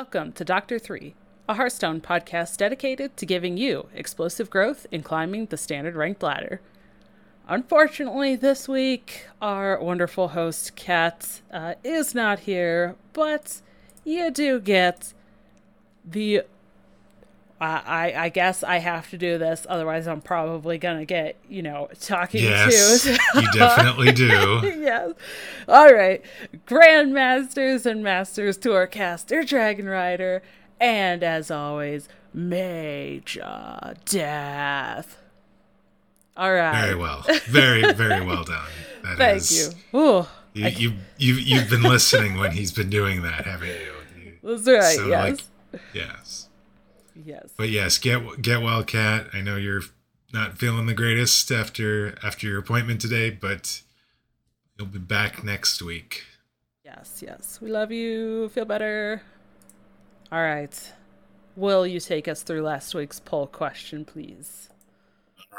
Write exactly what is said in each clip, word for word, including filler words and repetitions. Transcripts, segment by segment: Welcome to Doctor Three, a Hearthstone podcast dedicated to giving you explosive growth in climbing the standard ranked ladder. Unfortunately, this week, our wonderful host, Kat, uh, is not here, but you do get the... Uh, I, I guess I have to do this, otherwise I'm probably going to get, you know, talking yes, to. Yes, you definitely do. Yes. All right. Grandmasters and Masters to our caster, Dragon Rider, and as always, Mage Death. All right. Very well. Very, very well done. That Thank is, you. Ooh, you, I... you. You've you've been listening when he's been doing that, haven't you? you That's right, so, yes. Like, yes. Yes. But yes, get get well, Kat. I know you're not feeling the greatest after after your appointment today, but you'll be back next week. Yes, yes. We love you. Feel better. All right. Will you take us through last week's poll question, please?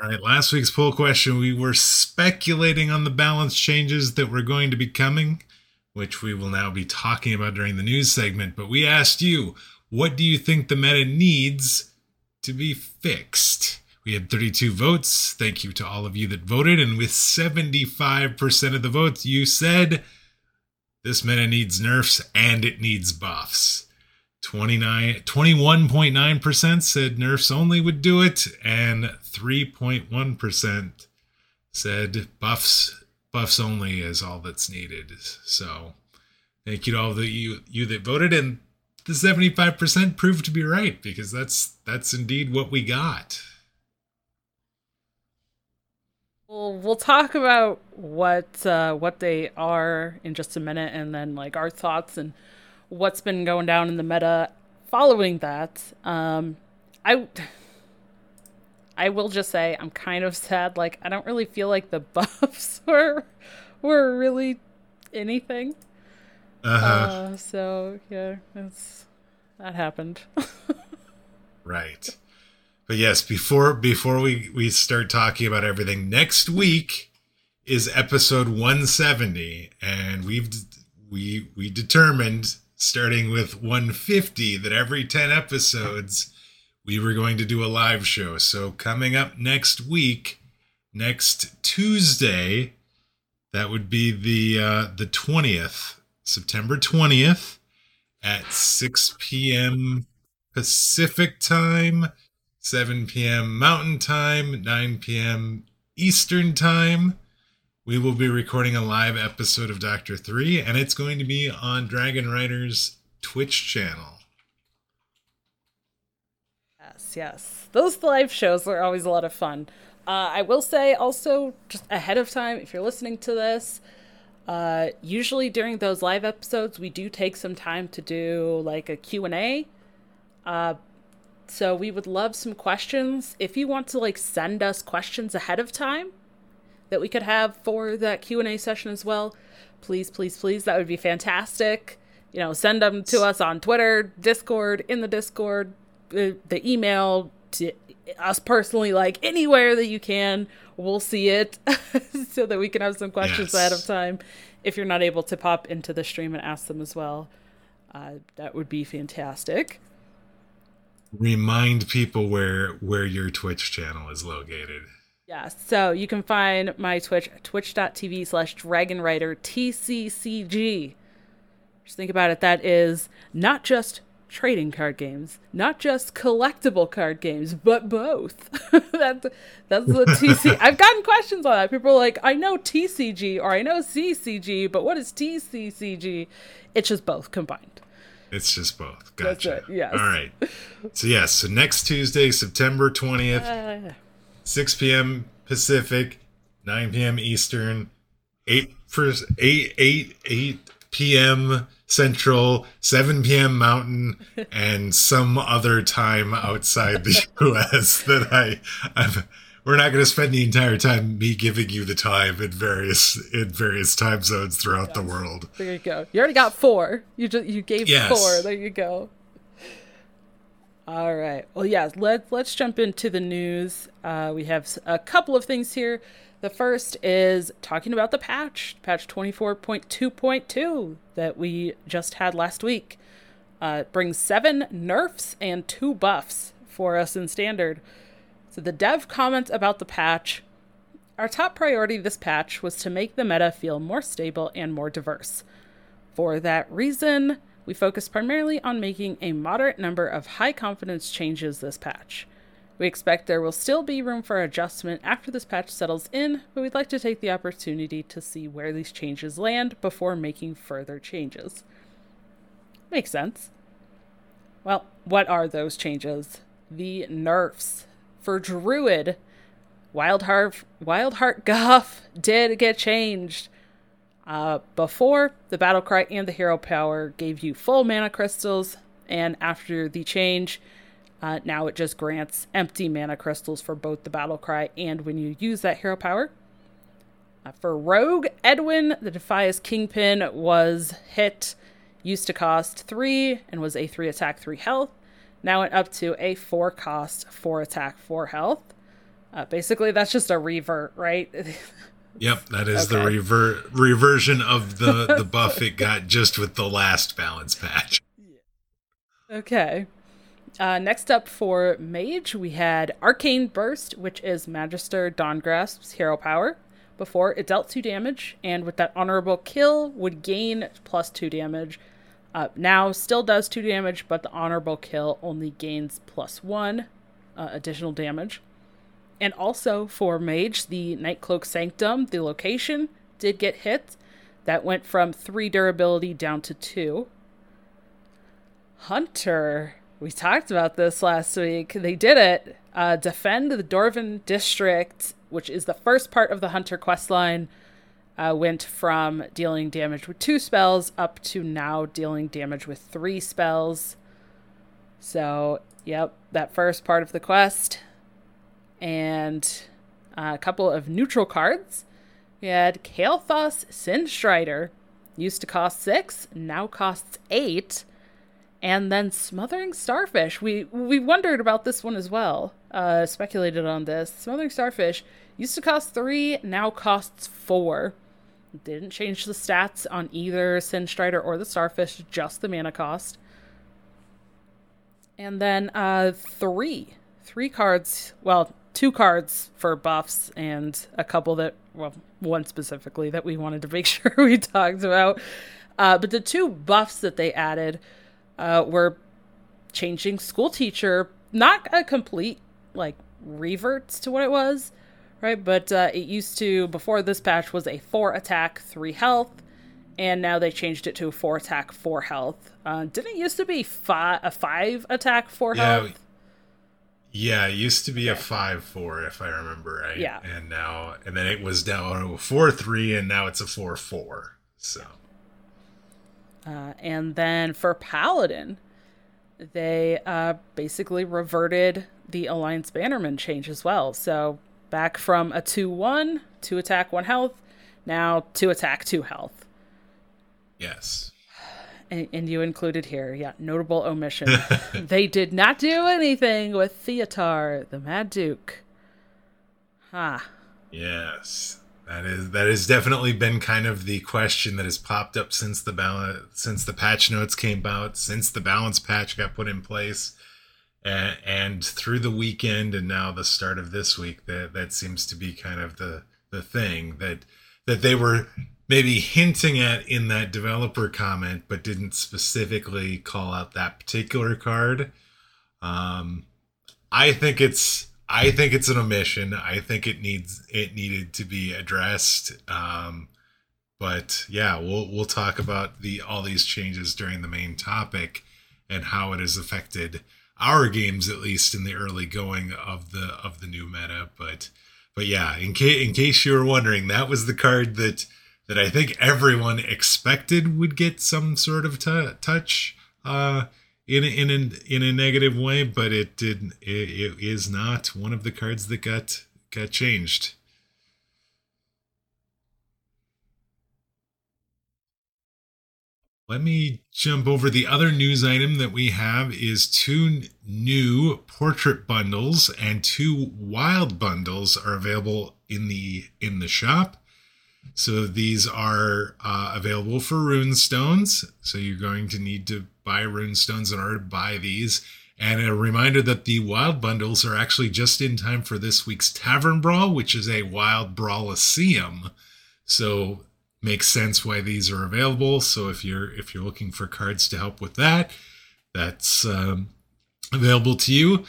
All right. Last week's poll question, we were speculating on the balance changes that were going to be coming, which we will now be talking about during the news segment. But we asked you, what do you think the meta needs to be fixed? We had thirty-two votes. Thank you to all of you that voted. And with seventy-five percent of the votes, you said this meta needs nerfs and it needs buffs. twenty-nine, twenty-one point nine percent said nerfs only would do it. And three point one percent said buffs, buffs only is all that's needed. So thank you to all of you, you that voted. And the seventy-five percent proved to be right, because that's that's indeed what we got. Well, we'll talk about what uh, what they are in just a minute, and then like our thoughts and what's been going down in the meta following that. Um, I I will just say I'm kind of sad. Like I don't really feel like the buffs were were really anything. Uh-huh. Uh, so yeah, that's that happened. Right. But yes, before before we, we start talking about everything, next week is episode one seventy, and we've we we determined, starting with one fifty, that every ten episodes we were going to do a live show. So coming up next week, next Tuesday, that would be the uh, the twentieth. September twentieth at six p.m. Pacific time, seven p.m. Mountain time, nine p.m. Eastern time. We will be recording a live episode of Doctor Three, and it's going to be on Dragon Rider's Twitch channel. Yes, yes. Those live shows are always a lot of fun. Uh, I will say also, just ahead of time, if you're listening to this, Uh, usually during those live episodes, we do take some time to do like a Q and A. Uh, so we would love some questions. If you want to like send us questions ahead of time that we could have for that Q and A session as well, please, please, please. That would be fantastic. You know, send them to us on Twitter, Discord, in the Discord, the, the email, to us personally, like anywhere that you can, we'll see it so that we can have some questions yes. ahead of time. If you're not able to pop into the stream and ask them as well, uh, that would be fantastic. Remind people where where your Twitch channel is located. Yeah, so you can find my Twitch at twitch.tv slash Dragon Rider T C C G. Just think about it. That is not just trading card games, not just collectible card games, but both. that's that's the T C. I've gotten questions on that. People are like, I know T C G or I know C C G, but what is T C C G? It's just both combined. It's just both. Gotcha. That's it. Yes. All right. So yes. So next Tuesday, September twentieth, uh, six p.m. Pacific, nine p.m. Eastern, eight for eight eight eight p.m. Central, seven p.m. Mountain, and some other time outside the U S that I, I'm, we're not going to spend the entire time me giving you the time in various in various time zones throughout yes. the world. There you go. You already got four. You just you gave yes. four. There you go. All right. Well, yeah. Let's let's jump into the news. Uh, we have a couple of things here. The first is talking about the patch, patch twenty-four point two point two that we just had last week. Uh, it brings seven nerfs and two buffs for us in Standard. So the dev comments about the patch. Our top priority this patch was to make the meta feel more stable and more diverse. For that reason, we focused primarily on making a moderate number of high confidence changes this patch. We expect there will still be room for adjustment after this patch settles in, but we'd like to take the opportunity to see where these changes land before making further changes. Makes sense. Well, what are those changes? The nerfs. For Druid, Wildheart, Wildheart Guff did get changed. Uh, before, the Battlecry and the Hero Power gave you full mana crystals, and after the change, Uh, now it just grants empty mana crystals for both the Battlecry and when you use that Hero Power. Uh, for Rogue, Edwin, the Defias Kingpin was hit, used to cost three and was a three attack, three health. Now it up to a four cost, four attack, four health. Uh, basically, that's just a revert, right? Yep, that is okay. the rever- reversion of the, the buff it got just with the last balance patch. Yeah. Okay. Uh, next up for Mage, we had Arcane Burst, which is Magister Dawngrasp's Hero Power. Before, it dealt two damage, and with that honorable kill, would gain plus two damage. Uh, now, still does two damage, but the honorable kill only gains plus one uh, additional damage. And also for Mage, the Nightcloak Sanctum, the location, did get hit. That went from three durability down to two. Hunter... We talked about this last week. They did it. Uh, defend the Dorvan District, which is the first part of the Hunter questline, uh, went from dealing damage with two spells up to now dealing damage with three spells. So, yep, that first part of the quest. And uh, a couple of neutral cards. We had Kael'thas Sinstrider. Used to cost six, now costs eight. And then Smothering Starfish. We we wondered about this one as well. Uh, speculated on this. Smothering Starfish used to cost three, now costs four. Didn't change the stats on either Sinstrider or the Starfish, just the mana cost. And then uh, three. Three cards. Well, two cards for buffs and a couple that, well, one specifically that we wanted to make sure we talked about. Uh, but the two buffs that they added... Uh, we're changing school teacher, not a complete like revert to what it was, right? But uh, it used to, before this patch, was a four attack, three health, and now they changed it to a four attack, four health. Uh, didn't it used to be fi- a five attack, four yeah, health? Yeah, it used to be okay. a five four if I remember right. Yeah, and now and then it was down to a four three, and now it's a four four. So. Uh, and then for Paladin, they uh, basically reverted the Alliance Bannerman change as well. So back from a two one, two attack, one health, now two attack, two health. Yes. And, and you included here, yeah, notable omission. They did not do anything with Theotar, the Mad Duke. Huh. Yes. That is that has definitely been kind of the question that has popped up since the balance, since the patch notes came out, since the balance patch got put in place, and, and through the weekend and now the start of this week. That that seems to be kind of the the thing that that they were maybe hinting at in that developer comment, but didn't specifically call out that particular card. Um, I think it's. I think it's an omission. I think it needs it needed to be addressed. Um, but yeah, we'll we'll talk about the all these changes during the main topic and how it has affected our games, at least in the early going of the of the new meta. But but yeah, in case in case you were wondering, that was the card that that I think everyone expected would get some sort of t- touch. Uh, In a, in a, in a negative way, but it did. It, it is not one of the cards that got got changed. Let me jump over. The other news item that we have is two new portrait bundles and two wild bundles are available in the in the shop. So these are uh, available for rune stones. So you're going to need to buy rune stones in order to buy these. And a reminder that the wild bundles are actually just in time for this week's Tavern Brawl, which is a wild Brawliseum. So makes sense why these are available. So if you're if you're looking for cards to help with that, that's um, available to you.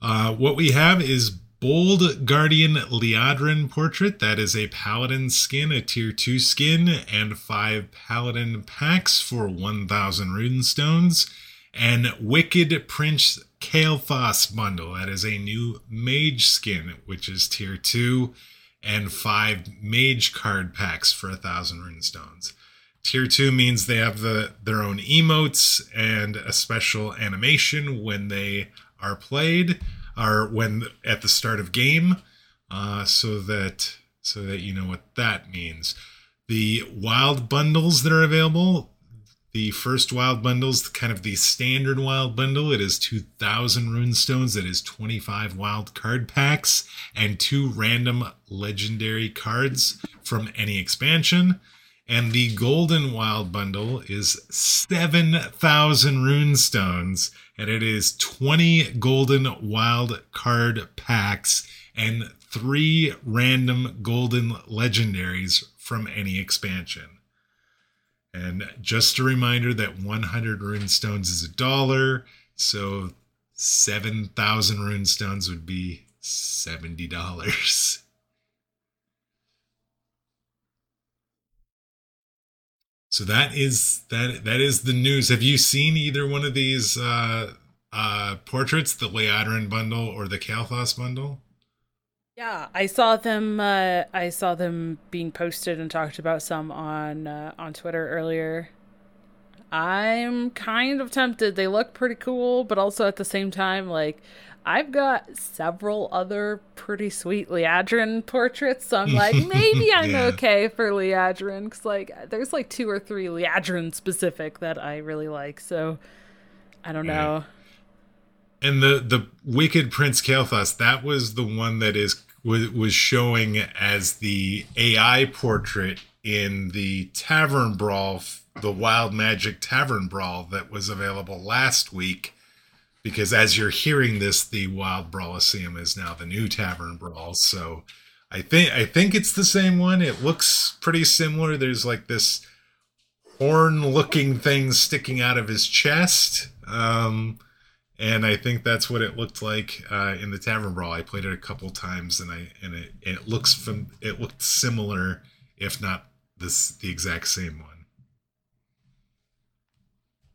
Uh, what we have is Bold Guardian Liadrin Portrait. That is a Paladin skin, a tier two skin, and five Paladin packs for one thousand runestones. And Wicked Prince Kael'thas bundle. That is a new Mage skin, which is tier two, and five Mage card packs for one thousand runestones. Tier two means they have the their own emotes and a special animation when they are played, or when at the start of game, uh, so that so that you know what that means. The wild bundles that are available. The first wild bundles, kind of the standard wild bundle, it is two thousand runestones, it is twenty-five wild card packs, and two random legendary cards from any expansion. And the golden wild bundle is seven thousand runestones, and it is twenty golden wild card packs and three random golden legendaries from any expansion. And just a reminder that one hundred runestones is a dollar, so seven thousand runestones would be seventy dollars. So that is that that is the news. Have you seen either one of these uh, uh, portraits, the Liadrin bundle or the Kael'thas bundle? Yeah, I saw them. Uh, I saw them being posted and talked about some on uh, on Twitter earlier. I'm kind of tempted. They look pretty cool, but also at the same time, like I've got several other pretty sweet Liadrin portraits. So I'm like, maybe I'm yeah. okay for Liadrin, because like there's like two or three Liadrin specific that I really like. So I don't right. know. And the, the Wicked Prince Kael'thas, that was the one that is was, was showing as the A I portrait in the Tavern Brawl, the Wild Magic Tavern Brawl that was available last week. Because as you're hearing this, the Wild Brawliseum is now the new Tavern Brawl. So I think I think it's the same one. It looks pretty similar. There's like this horn-looking thing sticking out of his chest. Um... And I think that's what it looked like uh, in the Tavern Brawl. I played it a couple times, and I and it and it looks from it looked similar, if not this the exact same one.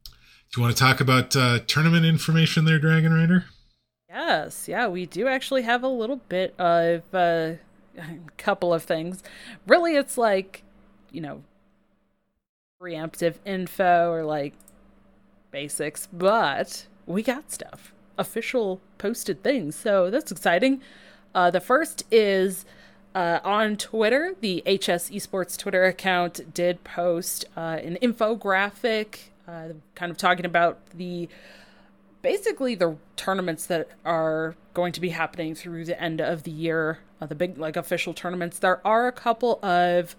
Do you want to talk about uh, tournament information there, Dragon Rider? Yes, yeah, we do actually have a little bit of uh, a couple of things. Really, it's like you know preemptive info or like basics, but we got stuff, official posted things, so that's exciting. Uh, the first is uh, on Twitter. The H S Esports Twitter account did post uh, an infographic, uh, kind of talking about the basically the tournaments that are going to be happening through the end of the year. Uh, the big like official tournaments. There are a couple of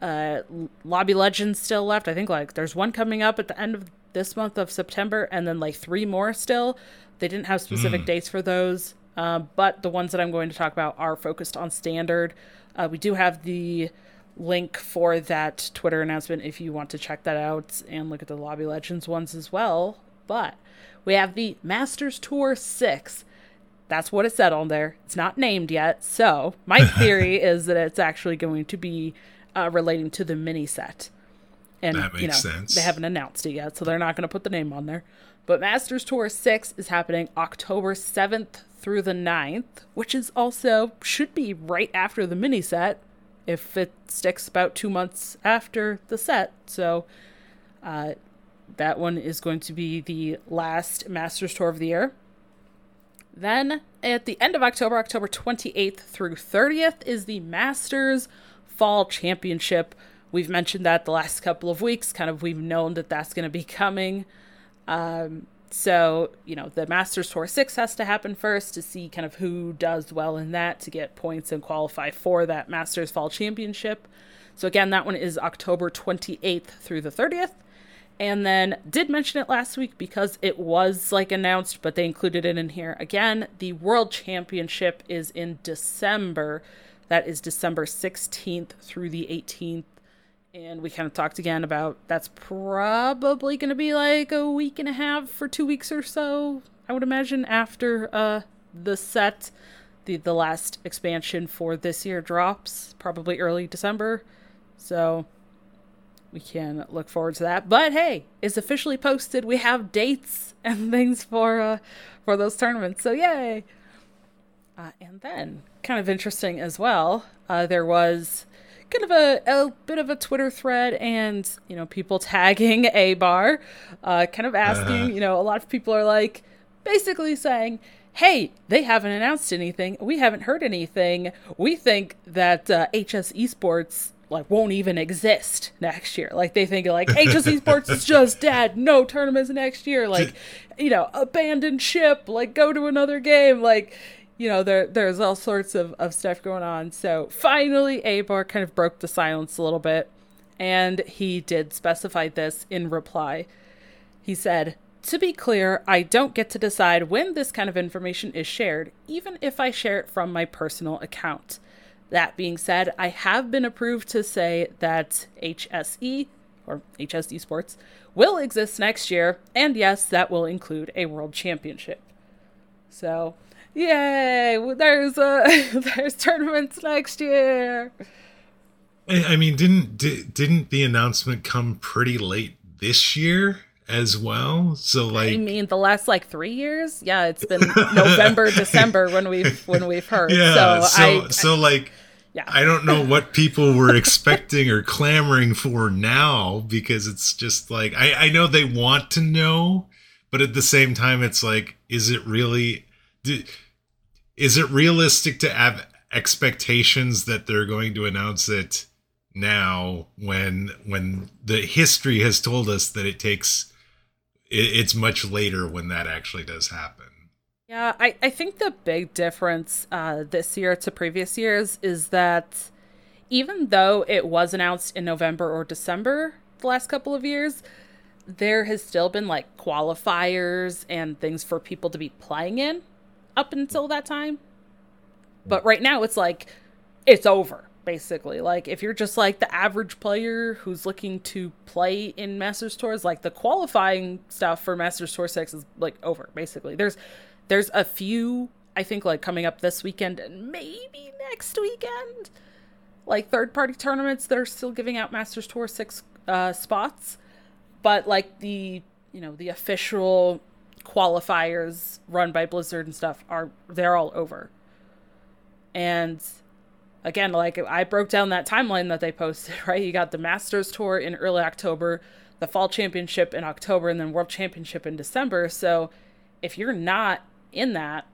uh, Lobby Legends still left. I think like there's one coming up at the end of this month of September, and then like three more still. They didn't have specific mm. dates for those, uh, but the ones that I'm going to talk about are focused on standard. Uh, we do have the link for that Twitter announcement if you want to check that out and look at the Lobby Legends ones as well. But we have the Masters Tour six. That's what it said on there. It's not named yet, so my theory is that it's actually going to be uh, relating to the mini set. And, that makes you know, sense. They haven't announced it yet, so they're not going to put the name on there. But Masters Tour six is happening October seventh through the ninth, which is also should be right after the mini set if it sticks about two months after the set. So uh, that one is going to be the last Masters Tour of the year. Then at the end of October, October twenty-eighth through thirtieth, is the Masters Fall Championship. We've mentioned that the last couple of weeks, kind of we've known that that's going to be coming. Um, so, you know, the Masters Tour six has to happen first to see kind of who does well in that to get points and qualify for that Masters Fall Championship. So again, that one is October twenty-eighth through the thirtieth. And then did mention it last week because it was like announced, but they included it in here again. The World Championship is in December. That is December sixteenth through the eighteenth. And we kind of talked again about that's probably going to be like a week and a half for two weeks or so, I would imagine, after uh, the set. The, the last expansion for this year drops probably early December. So we can look forward to that. But hey, it's officially posted. We have dates and things for uh, for those tournaments. So yay! Uh, and then, kind of interesting as well, uh, there was kind of a, a bit of a Twitter thread and, you know, people tagging A B A R, uh, kind of asking, uh-huh. you know, a lot of people are like basically saying, hey, they haven't announced anything. We haven't heard anything. We think that uh, H S Esports like won't even exist next year. Like they think like H S Esports is just dead. No tournaments next year. Like, you know, abandon ship, like go to another game. Like, you know, there there's all sorts of, of stuff going on. So finally, A B A R kind of broke the silence a little bit. And he did specify this in reply. He said, to be clear, I don't get to decide when this kind of information is shared, even if I share it from my personal account. That being said, I have been approved to say that H S E, or H S Esports, will exist next year, and yes, that will include a World Championship. So, yay! There's a there's tournaments next year. I mean, didn't di- didn't the announcement come pretty late this year as well? So like, I mean, the last like three years, yeah, it's been November, December when we've when we've heard. Yeah, so so, I, so like. Yeah. I don't know what people were expecting or clamoring for now, because it's just like, I, I know they want to know, but at the same time, it's like, is it really, do, is it realistic to have expectations that they're going to announce it now when, when the history has told us that it takes, it, it's much later when that actually does happen. Yeah, I, I think the big difference uh, this year to previous years is that even though it was announced in November or December the last couple of years, there has still been like qualifiers and things for people to be playing in up until that time. But right now it's like, it's over, basically. Like if you're just like the average player who's looking to play in Masters Tours, like the qualifying stuff for Masters Tour six is like over, basically. There's There's a few, I think, like coming up this weekend and maybe next weekend, like third party tournaments that are still giving out Masters Tour six uh, spots. But like the, you know, the official qualifiers run by Blizzard and stuff are, they're all over. And again, like I broke down that timeline that they posted, right? You got the Masters Tour in early October, the Fall Championship in October, and then World Championship in December. So if you're not in that,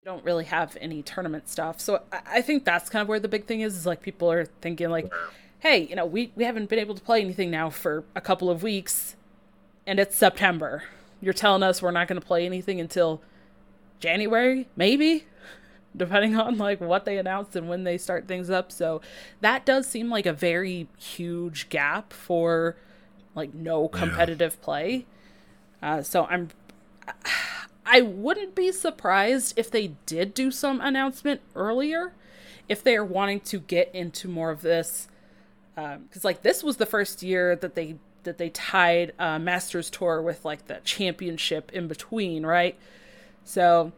you don't really have any tournament stuff. So I think that's kind of where the big thing is, is like people are thinking like, hey, you know, we, we haven't been able to play anything now for a couple of weeks and it's September. You're telling us we're not going to play anything until January, maybe, depending on like what they announce and when they start things up. So that does seem like a very huge gap for like no competitive yeah. play. Uh, so I'm, I wouldn't be surprised if they did do some announcement earlier, if they are wanting to get into more of this, because um, like this was the first year that they that they tied uh, Masters Tour with like the championship in between, right? So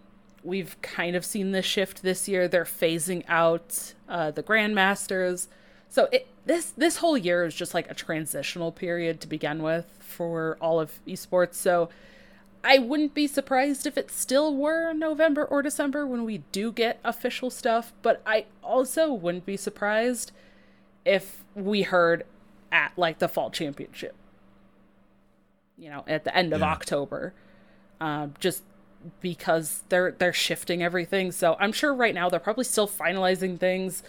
we've kind of seen this shift this year. They're phasing out uh, the Grandmasters, so it. This this whole year is just like a transitional period to begin with for all of esports. So I wouldn't be surprised if it still were November or December when we do get official stuff. But I also wouldn't be surprised if we heard at like the Fall Championship, you know, at the end of yeah. October, um, just because they're they're shifting everything. So I'm sure right now they're probably still finalizing things.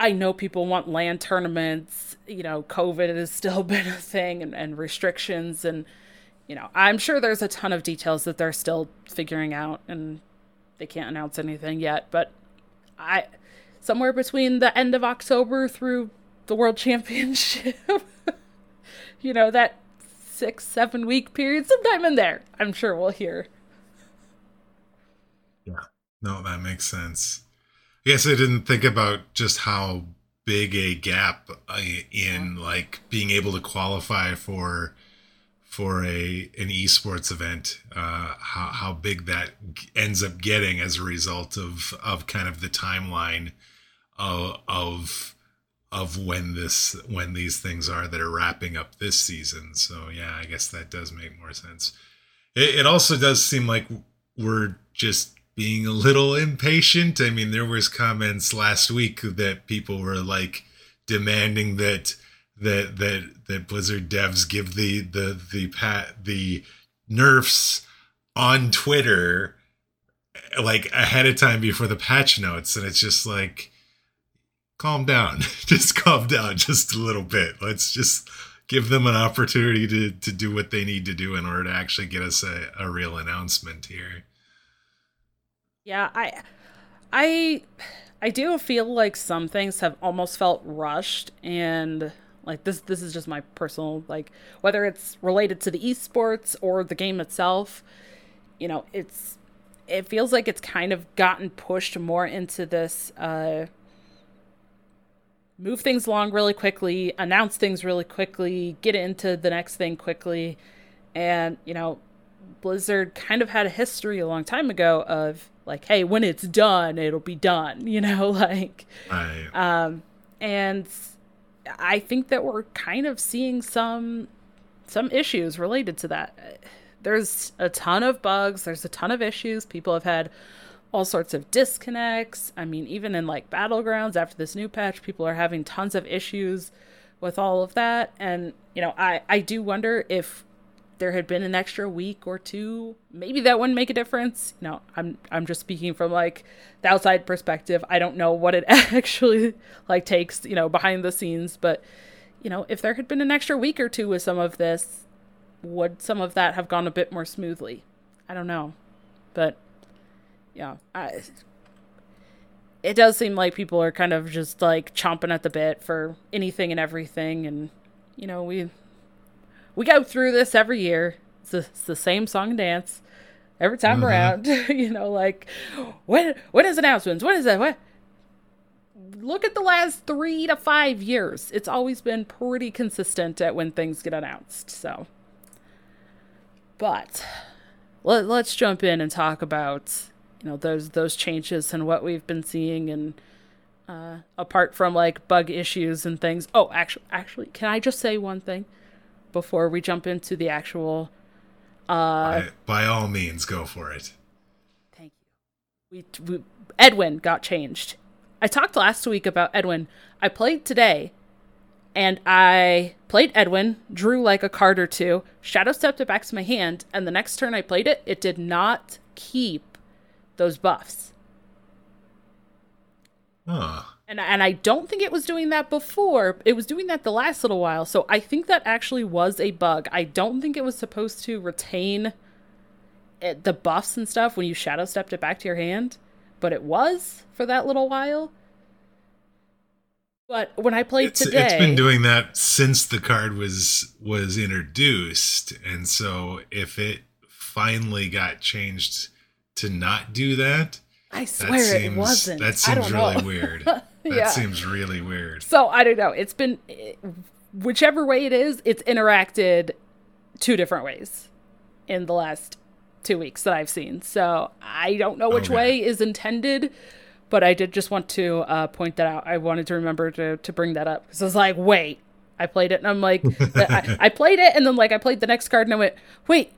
I know people want LAN tournaments, you know, COVID has still been a thing and, and restrictions. And, you know, I'm sure there's a ton of details that they're still figuring out and they can't announce anything yet. But I somewhere between the end of October through the World Championship you know, that six, seven week period, sometime in there, I'm sure we'll hear. Yeah, no, that makes sense. I guess I didn't think about just how big a gap in like being able to qualify for for a an esports event, uh, how how big that ends up getting as a result of of kind of the timeline of of of when this when these things are that are wrapping up this season. So yeah, I guess that does make more sense. It, it also does seem like we're just being a little impatient. I mean, there was comments last week that people were like demanding that that that that Blizzard devs give the the the pat the nerfs on Twitter like ahead of time before the patch notes, and it's just like, calm down, just calm down just a little bit. Let's just give them an opportunity to to do what they need to do in order to actually get us a, a real announcement here. Yeah, I, I, I do feel like some things have almost felt rushed, and like this, this is just my personal, like, whether it's related to the esports or the game itself, you know, it's, it feels like it's kind of gotten pushed more into this, uh, move things along really quickly, announce things really quickly, get into the next thing quickly. And, you know, Blizzard kind of had a history a long time ago of, like, hey, when it's done, it'll be done, you know, like, I... um, and I think that we're kind of seeing some, some issues related to that. There's a ton of bugs. There's a ton of issues. People have had all sorts of disconnects. I mean, even in like Battlegrounds after this new patch, people are having tons of issues with all of that. And, you know, I, I do wonder if there had been an extra week or two, maybe that wouldn't make a difference. No, I'm I'm just speaking from like the outside perspective. I don't know what it actually like takes, you know, behind the scenes. But, you know, if there had been an extra week or two with some of this, would some of that have gone a bit more smoothly? I don't know. But yeah, I, it does seem like people are kind of just like chomping at the bit for anything and everything. And, you know, we... We go through this every year. It's the, it's the same song and dance every time mm-hmm. around. You know, like, when, when is announcements? What is that? What? Look at the last three to five years. It's always been pretty consistent at when things get announced. So, but let, let's jump in and talk about, you know, those those changes and what we've been seeing. And uh, apart from like bug issues and things. Oh, actually, actually, can I just say one thing before we jump into the actual uh by, by all means, go for it. Thank you. We, we Edwin got changed. I talked last week about Edwin. I played today and I played Edwin, drew like a card or two, shadow stepped it back to my hand, and the next turn I played it, it did not keep those buffs. Huh. And, and I don't think it was doing that before. It was doing that the last little while. So I think that actually was a bug. I don't think it was supposed to retain it, the buffs and stuff when you shadow stepped it back to your hand. But it was for that little while. But when I played it's, today... It's been doing that since the card was was introduced. And so if it finally got changed to not do that... I swear that seems, it wasn't. That seems really weird. That yeah. seems really weird. So I don't know. It's been, whichever way it is, it's interacted two different ways in the last two weeks that I've seen. So I don't know which okay. way is intended, but I did just want to uh, point that out. I wanted to remember to, to bring that up because I was like, wait, I played it. And I'm like, I, I played it. And then like I played the next card and I went, wait,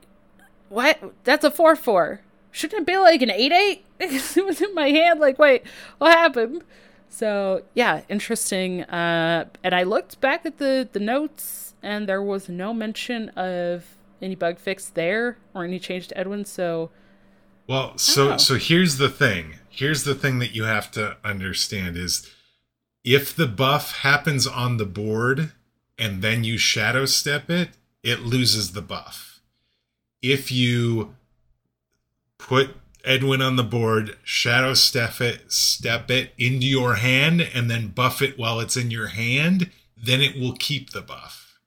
what? That's a four four. Shouldn't it be like an eight eight? It was in my hand. Like, wait, what happened? So, yeah, interesting. Uh, and I looked back at the, the notes, and there was no mention of any bug fix there or any change to Edwin. So, well, so so here's the thing. Here's the thing that you have to understand is if the buff happens on the board and then you shadow step it, it loses the buff. If you put Edwin on the board, shadow step it, step it into your hand, and then buff it while it's in your hand, then it will keep the buff.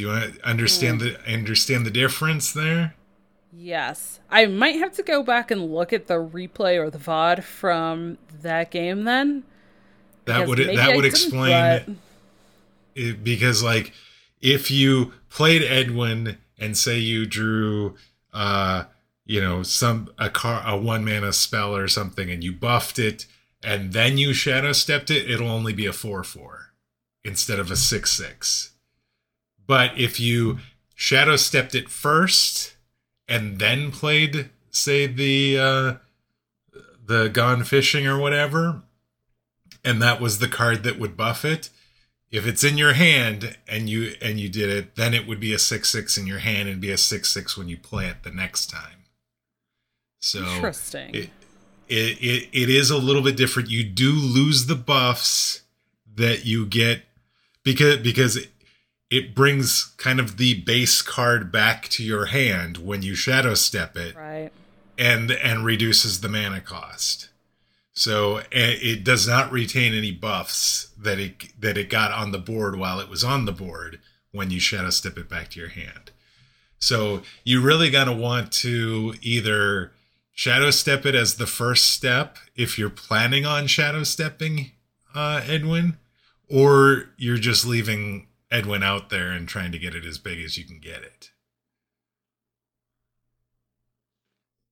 Do you understand mm. the understand the difference there? Yes. I might have to go back and look at the replay or the V O D from that game then. That would that I would explain but... it, because like if you played Edwin and say you drew uh you know some a car a one mana spell or something and you buffed it and then you shadow stepped it, it'll only be a four four instead of a six six. But if you shadow stepped it first and then played, say, the uh, the Gone Fishing or whatever, and that was the card that would buff it, if it's in your hand and you and you did it, then it would be a six six in your hand and be a six six when you play it the next time. So interesting. It, it, it, it is a little bit different. You do lose the buffs that you get because because it, it brings kind of the base card back to your hand when you shadow step it, right? And and reduces the mana cost. So it does not retain any buffs that it that it got on the board while it was on the board when you shadow step it back to your hand. So you really gotta want to either shadow step it as the first step if you're planning on shadow stepping uh, Edwin, or you're just leaving Edwin out there and trying to get it as big as you can get it.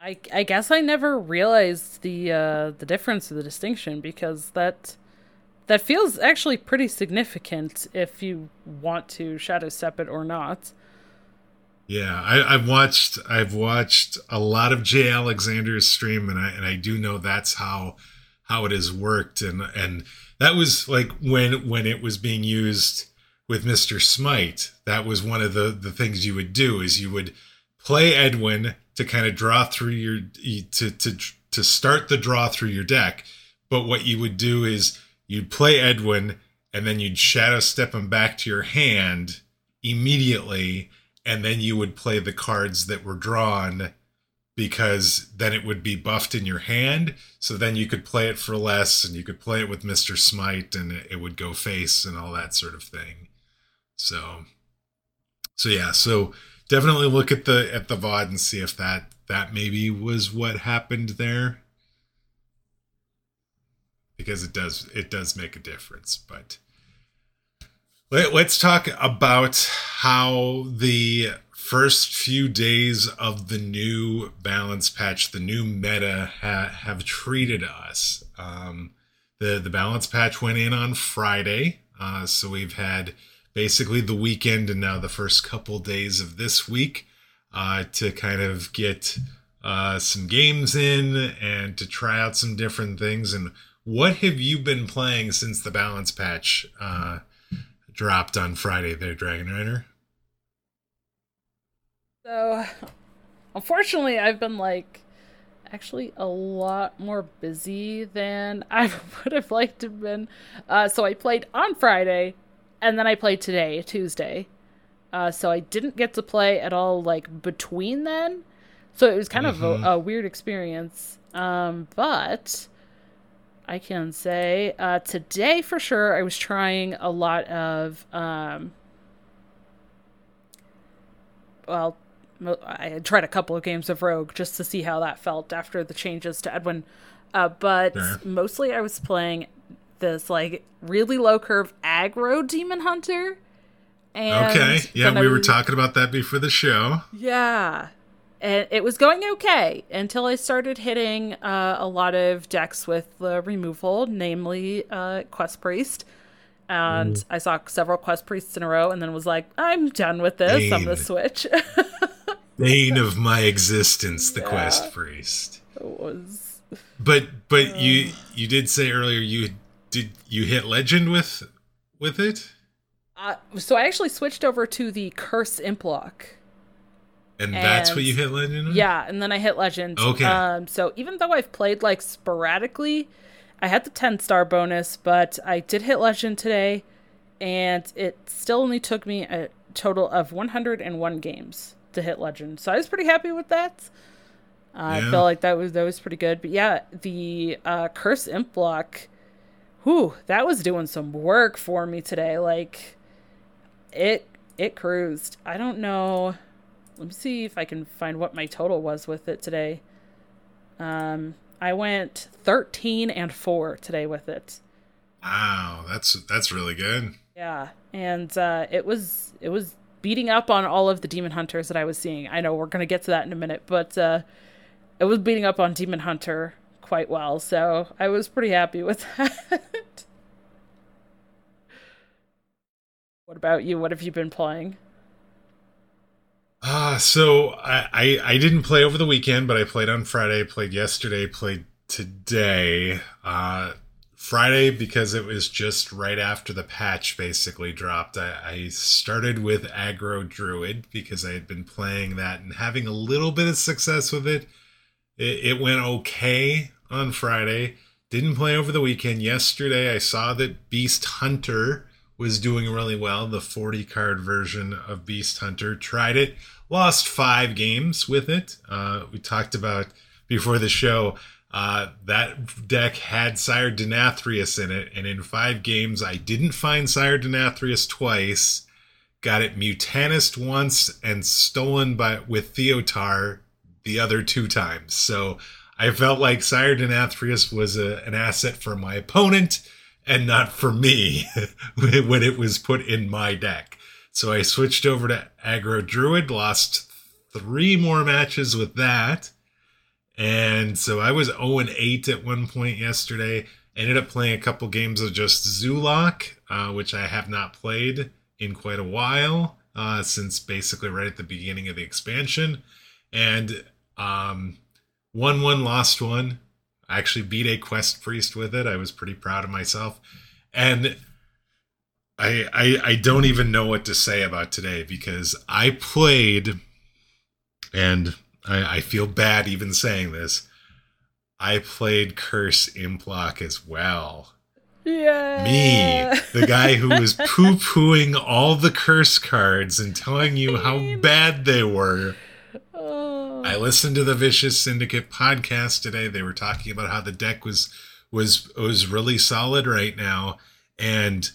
I, I guess I never realized the uh, the difference or the distinction, because that that feels actually pretty significant if you want to shadow step it or not. Yeah, I, I've watched I've watched a lot of Jay Alexander's stream, and I and I do know that's how how it has worked, and and that was like when when it was being used with Mister Smite. That was one of the, the things you would do is you would play Edwin to kind of draw through your, to, to, to start the draw through your deck. But what you would do is you'd play Edwin and then you'd shadow step him back to your hand immediately. And then you would play the cards that were drawn, because then it would be buffed in your hand. So then you could play it for less, and you could play it with Mister Smite, and it, it would go face and all that sort of thing. So, so yeah, so definitely look at the at the V O D and see if that that maybe was what happened there, because it does it does make a difference. But let, let's talk about how the first few days of the new balance patch, the new meta, ha- have treated us. Um, the the balance patch went in on Friday, uh, so we've had basically the weekend and now the first couple days of this week uh, to kind of get uh, some games in and to try out some different things. And what have you been playing since the balance patch uh, dropped on Friday there, Dragon Rider? So, unfortunately, I've been, like, actually a lot more busy than I would have liked to have been. Uh, so I played on Friday, and then I played today, Tuesday. Uh, so I didn't get to play at all, like, between then. So it was kind mm-hmm. of a, a weird experience. Um, but I can say uh, today, for sure, I was trying a lot of, um, well, I had tried a couple of games of Rogue just to see how that felt after the changes to Edwin. Uh, but yeah. Mostly I was playing this like really low curve aggro Demon Hunter. And okay. Yeah, we I, were talking about that before the show. Yeah. And it was going okay until I started hitting uh, a lot of decks with the removal, namely uh, Quest Priest. And Ooh. I saw several Quest Priests in a row and then was like, I'm done with this. Bane. I'm going to switch. Bane of my existence, the yeah. Quest Priest. It was. But but uh, you you did say earlier you did you hit Legend with with it? Uh, so I actually switched over to the Curse Imp Lock. And, and that's what you hit Legend with? Yeah, and then I hit Legend. Okay. Um, so even though I've played like sporadically, I had the ten star bonus, but I did hit Legend today, and it still only took me a total of one hundred one games to hit Legend. So I was pretty happy with that. Uh, yeah. I felt like that was that was pretty good. But yeah, the uh, Curse Imp Lock, whew, that was doing some work for me today. Like, it It cruised. I don't know. Let me see if I can find what my total was with it today. Um, I went thirteen and four today with it. Wow, that's that's really good. Yeah, and uh, it was it was beating up on all of the Demon Hunters that I was seeing. I know we're going to get to that in a minute, but uh, it was beating up on Demon Hunter quite well, so I was pretty happy with that. What about you? What have you been playing? Ah, uh, so I, I I didn't play over the weekend, but I played on Friday, played yesterday, played today. Uh, Friday, because it was just right after the patch basically dropped, I, I started with Aggro Druid because I had been playing that and having a little bit of success with it. It, it went okay on Friday. Didn't play over the weekend. Yesterday, I saw that Beast Hunter was doing really well, the forty card version of Beast Hunter. Tried it, lost five games with it. Uh, we talked about before the show, uh, that deck had Sire Denathrius in it, and in five games, I didn't find Sire Denathrius twice, got it Mutanist once, and stolen by with Theotar the other two times. So I felt like Sire Denathrius was a, an asset for my opponent, and not for me when it was put in my deck. So I switched over to Aggro Druid, lost three more matches with that. And so I was oh and eight at one point yesterday. Ended up playing a couple games of just Zulok, uh, which I have not played in quite a while, uh, since basically right at the beginning of the expansion. And um, one one, lost one. I actually beat a Quest Priest with it. I was pretty proud of myself. And I, I I don't even know what to say about today because I played, and I, I feel bad even saying this, I played Curse Imp Lock as well. Yeah. Me, the guy who was poo-pooing all the curse cards and telling you how bad they were. I listened to the Vicious Syndicate podcast today. They were talking about how the deck was was was really solid right now. And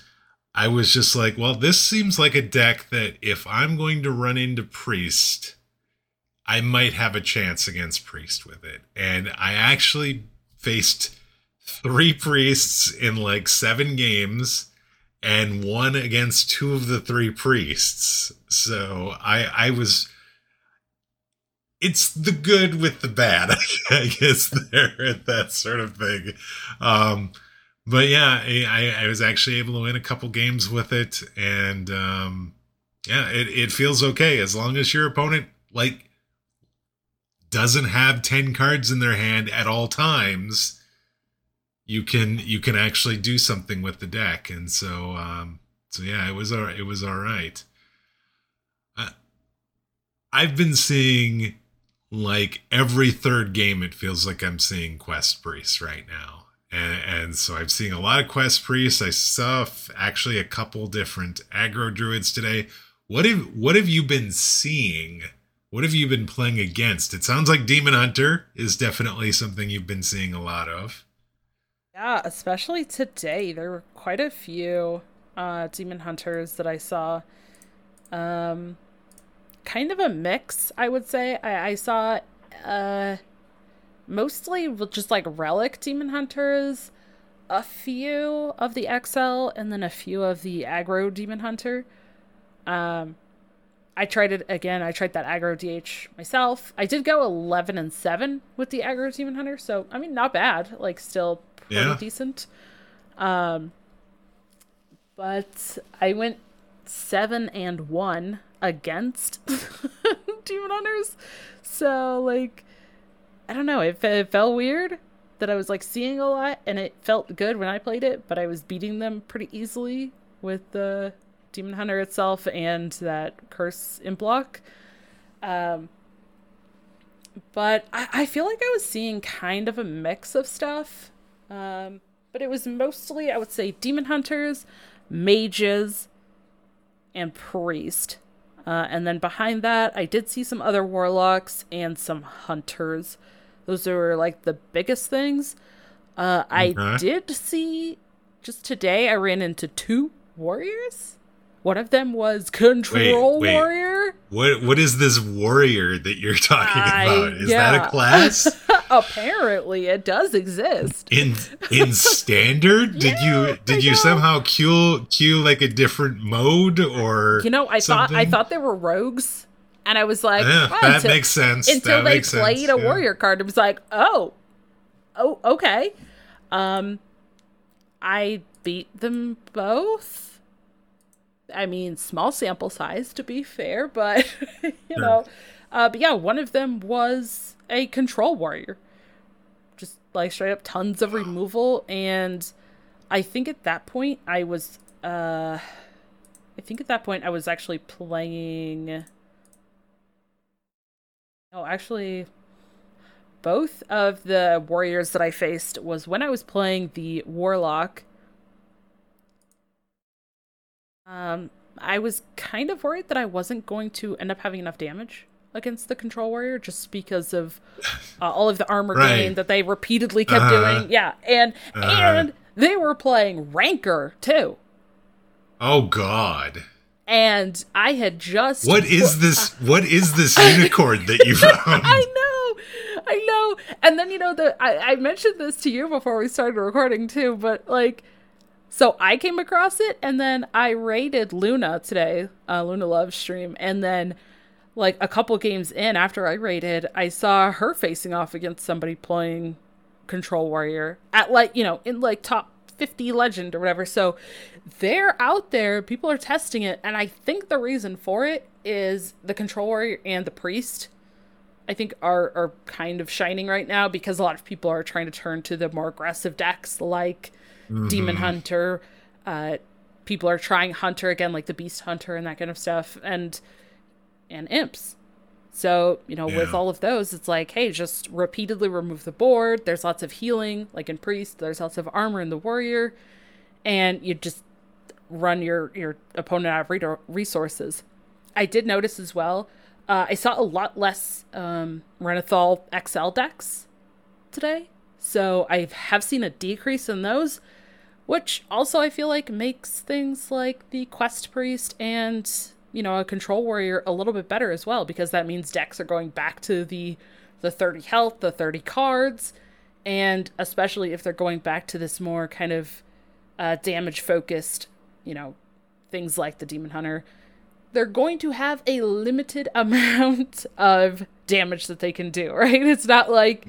I was just like, well, this seems like a deck that if I'm going to run into Priest, I might have a chance against Priest with it. And I actually faced three Priests in like seven games and won against two of the three Priests. So I I was... It's the good with the bad, I guess, there, that sort of thing. Um, but yeah, I, I was actually able to win a couple games with it. And um, yeah, it, it feels okay as long as your opponent, like, doesn't have ten cards in their hand at all times. You can you can actually do something with the deck. And so, um, so yeah, it was all, it was all right. Uh, I've been seeing... Like every third game, it feels like I'm seeing Quest Priests right now. And, and so I'm seeing a lot of Quest Priests. I saw f- actually a couple different Aggro Druids today. What have, what have you been seeing? What have you been playing against? It sounds like Demon Hunter is definitely something you've been seeing a lot of. Yeah, especially today. There were quite a few uh, Demon Hunters that I saw. Um... Kind of a mix, I would say. I, I saw uh, mostly just like Relic Demon Hunters, a few of the X L, and then a few of the Aggro Demon Hunter. Um, I tried it again. I tried that Aggro D H myself. I did go eleven and seven with the Aggro Demon Hunter, so I mean, not bad. Like, still pretty yeah. decent. Um, but I went seven and one against Demon Hunters, so like I don't know, it, it felt weird that I was like seeing a lot, and it felt good when I played it, but I was beating them pretty easily with the Demon Hunter itself and that Curse Imp Lock. Um, but I, I feel like I was seeing kind of a mix of stuff, um, but it was mostly, I would say, Demon Hunters, Mages, and Priest. Uh, and then behind that, I did see some other Warlocks and some Hunters. Those are like the biggest things. Uh, okay. I did see, just today, I ran into two Warriors. One of them was Control wait, wait. Warrior. What What is this warrior that you're talking I, about? Is yeah. that a class? Apparently, it does exist. In in standard, did yeah, you did I you know. somehow queue queue like a different mode or you know I something? thought I thought they were rogues, and I was like, yeah, well, that until, makes sense. Until that they played sense. a yeah. warrior card, it was like, oh, oh, okay. Um, I beat them both. I mean, small sample size, to be fair, but, you sure. know, uh, but yeah, one of them was a control warrior, just like straight up tons of removal. And I think at that point I was, uh, I think at that point I was actually playing, oh, actually both of the warriors that I faced was when I was playing the warlock. Um, I was kind of worried that I wasn't going to end up having enough damage against the Control Warrior just because of uh, all of the armor right. gain that they repeatedly kept uh-huh. doing. Yeah, and uh-huh. and they were playing Rancor too. Oh God! And I had just what is this? What is this unicorn that you found? I know, I know. And then you know the I, I mentioned this to you before we started recording too, but like. So I came across it, and then I raided Luna today, uh, Luna Love stream, and then, like, a couple games in after I raided, I saw her facing off against somebody playing Control Warrior at, like, you know, in, like, top fifty Legend or whatever. So they're out there, people are testing it, and I think the reason for it is the Control Warrior and the Priest, I think, are, are kind of shining right now because a lot of people are trying to turn to the more aggressive decks like... Demon Hunter, uh, people are trying Hunter again, like the Beast Hunter and that kind of stuff, and and imps. So, you know, yeah. with all of those, it's like, hey, just repeatedly remove the board. There's lots of healing, like in Priest. There's lots of armor in the Warrior, and you just run your, your opponent out of re- resources. I did notice as well, uh, I saw a lot less um, Renathal X L decks today. So I have seen a decrease in those, which also I feel like makes things like the Quest Priest and, you know, a Control Warrior a little bit better as well, because that means decks are going back to the the thirty health, the thirty cards, and especially if they're going back to this more kind of uh, damage-focused, you know, things like the Demon Hunter, they're going to have a limited amount of damage that they can do, right? It's not like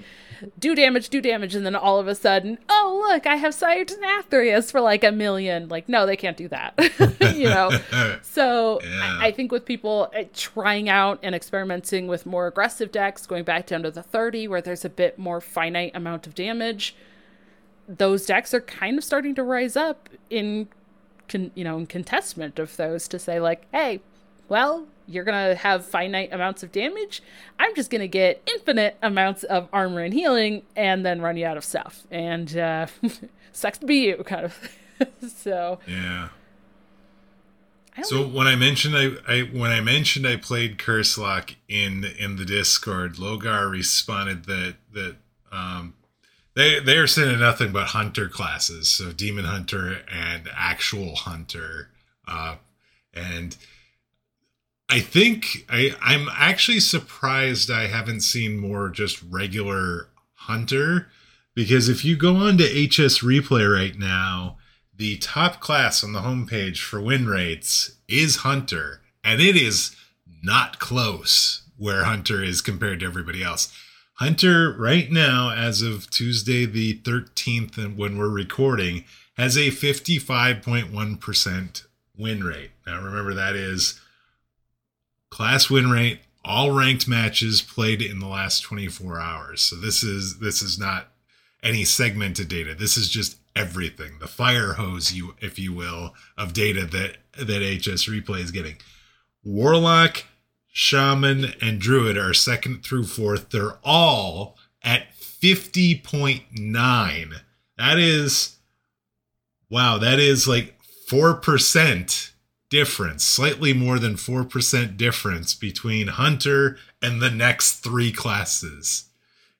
do damage, do damage, and then all of a sudden, oh, look, I have Sire Denathrius for like a million. Like, no, they can't do that, you know? So yeah. I, I think with people uh, trying out and experimenting with more aggressive decks, going back down to the thirty, where there's a bit more finite amount of damage, those decks are kind of starting to rise up in, con- you know, in contestment of those to say like, hey, well, you're going to have finite amounts of damage. I'm just going to get infinite amounts of armor and healing and then run you out of stuff. And uh, sucks to be you, kind of. So, yeah. So know. when I mentioned I, I when I mentioned I played Curse Lock in in the Discord, Logar responded that that um, they they are sending nothing but hunter classes, so Demon Hunter and actual Hunter, uh, and. I think I, I'm actually surprised I haven't seen more just regular Hunter, because if you go on to H S Replay right now, the top class on the homepage for win rates is Hunter, and it is not close where Hunter is compared to everybody else. Hunter right now, as of Tuesday the thirteenth, and when we're recording, has a fifty-five point one percent win rate. Now remember, that is... class win rate, all ranked matches played in the last twenty-four hours. So this is this is not any segmented data. This is just everything, the fire hose, you if you will, of data that that H S Replay is getting. Warlock, Shaman, and Druid are second through fourth. They're all at fifty point nine. That is, wow, that is like four percent. Difference, slightly more than four percent difference between Hunter and the next three classes.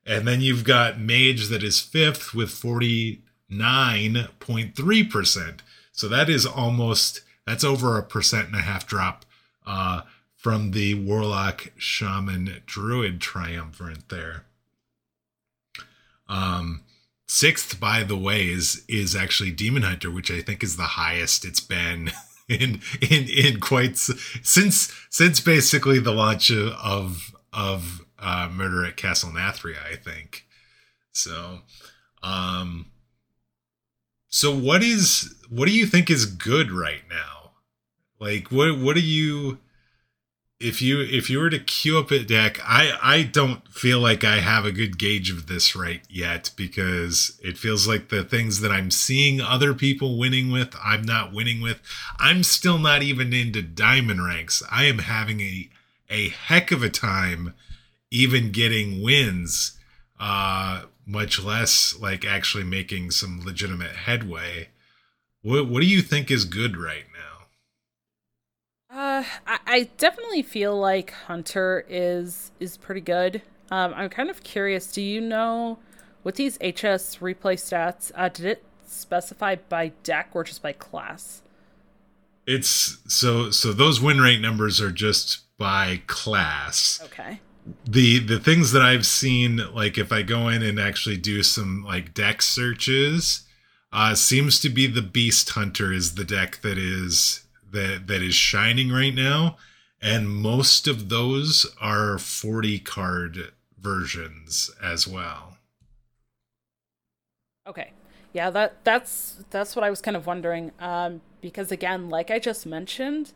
And then you've got Mage that is fifth with forty-nine point three percent. So that is almost That's over a percent and a half drop uh, from the Warlock, Shaman, Druid triumvirate there. Um, sixth, by the way, is is actually Demon Hunter, which I think is the highest it's been in in in quite since since basically the launch of of uh, Murder at Castle Nathria, I think. So, um, so what is what do you think is good right now? Like, what what do you? If you if you were to queue up a deck, I, I don't feel like I have a good gauge of this right yet, because it feels like the things that I'm seeing other people winning with, I'm not winning with. I'm still not even into diamond ranks. I am having a a heck of a time even getting wins, uh, much less like actually making some legitimate headway. What what do you think is good right now? Uh, I, I definitely feel like Hunter is is pretty good. Um, I'm kind of curious. Do you know with these H S replay stats? Uh, did it specify by deck or just by class? It's so so. Those win rate numbers are just by class. Okay. The the things that I've seen, like if I go in and actually do some like deck searches, uh, seems to be the Beast Hunter is the deck that is. That, that is shining right now, and most of those are forty card versions as well. Okay, yeah, that that's that's what I was kind of wondering, um, because again, like I just mentioned,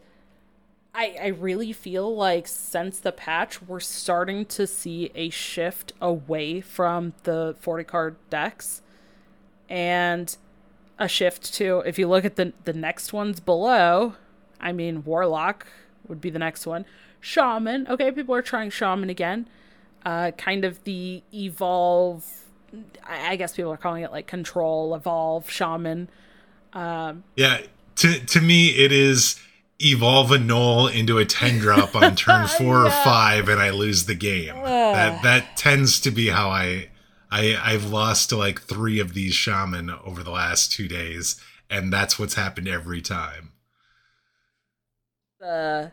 I I really feel like since the patch, we're starting to see a shift away from the forty card decks, and a shift to if you look at the the next ones below. I mean, Warlock would be the next one. Shaman. Okay, people are trying Shaman again. Uh, kind of the evolve. I guess people are calling it like control, evolve, Shaman. Um, yeah, to to me, it is evolve a gnoll into a ten drop on turn four yeah. or five, and I lose the game. Uh. That that tends to be how I, I I've lost to like three of these Shaman over the last two days, and that's what's happened every time. Uh,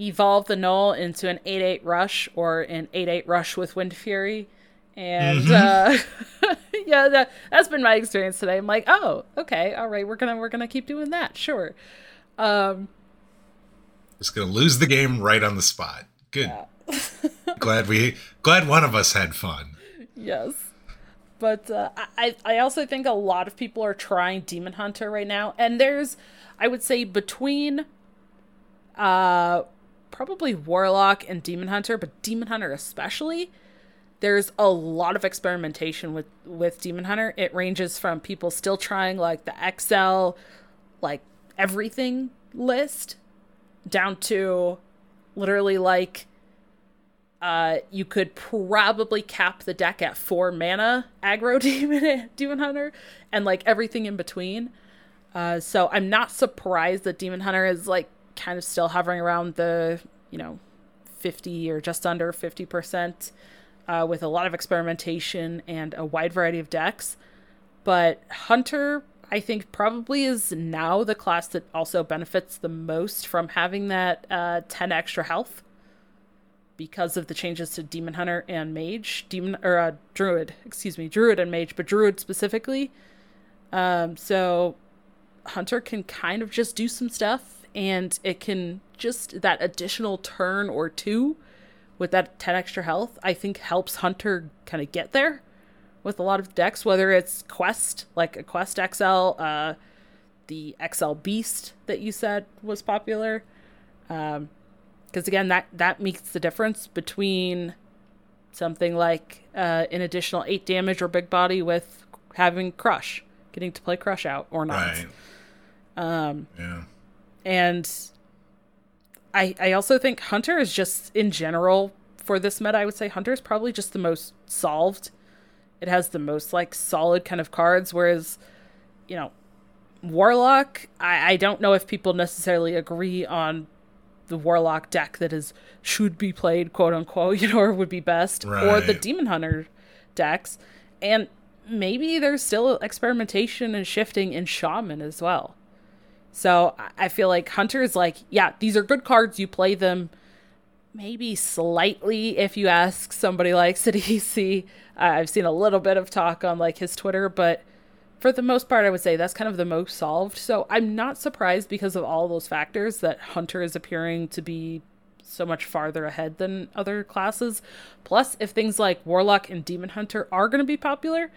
evolve the gnoll into an eight eight rush or an eight eight rush with Wind Fury. And mm-hmm. uh, yeah, that, that's been my experience today. I'm like, oh, okay, all right, we're gonna we're gonna keep doing that, sure. Um, Just gonna lose the game right on the spot. Good. Yeah. glad we glad one of us had fun. Yes. But uh, I, I also think a lot of people are trying Demon Hunter right now, and there's, I would say, between Uh, probably Warlock and Demon Hunter, but Demon Hunter especially, there's a lot of experimentation with, with Demon Hunter. It ranges from people still trying like the X L, like everything list, down to literally like uh, you could probably cap the deck at four mana aggro Demon, Demon Hunter, and like everything in between. Uh, so I'm not surprised that Demon Hunter is like kind of still hovering around the, you know, fifty or just under fifty percent, uh, with a lot of experimentation and a wide variety of decks. But Hunter, I think, probably is now the class that also benefits the most from having that uh, ten extra health because of the changes to Demon Hunter and Mage, Demon or uh, Druid, excuse me, Druid and Mage, but Druid specifically. Um, so Hunter can kind of just do some stuff. And it can just, that additional turn or two with that ten extra health, I think helps Hunter kind of get there with a lot of decks, whether it's Quest, like a Quest X L, uh, the X L Beast that you said was popular. Um, because again, that, that makes the difference between something like uh, an additional eight damage or big body with having Crush, getting to play Crush out or not. Right. Um, yeah. And I I also think Hunter is just, in general, for this meta, I would say Hunter is probably just the most solved. It has the most, like, solid kind of cards, whereas, you know, Warlock, I, I don't know if people necessarily agree on the Warlock deck that is should be played, quote-unquote, you know, or would be best, right. Or the Demon Hunter decks. And maybe there's still experimentation and shifting in Shaman as well. So I feel like Hunter is like, yeah, these are good cards. You play them maybe slightly if you ask somebody like Sadisi. Uh, I've seen a little bit of talk on like his Twitter, but for the most part, I would say that's kind of the most solved. So I'm not surprised because of all those factors that Hunter is appearing to be so much farther ahead than other classes. Plus, if things like Warlock and Demon Hunter are going to be popular,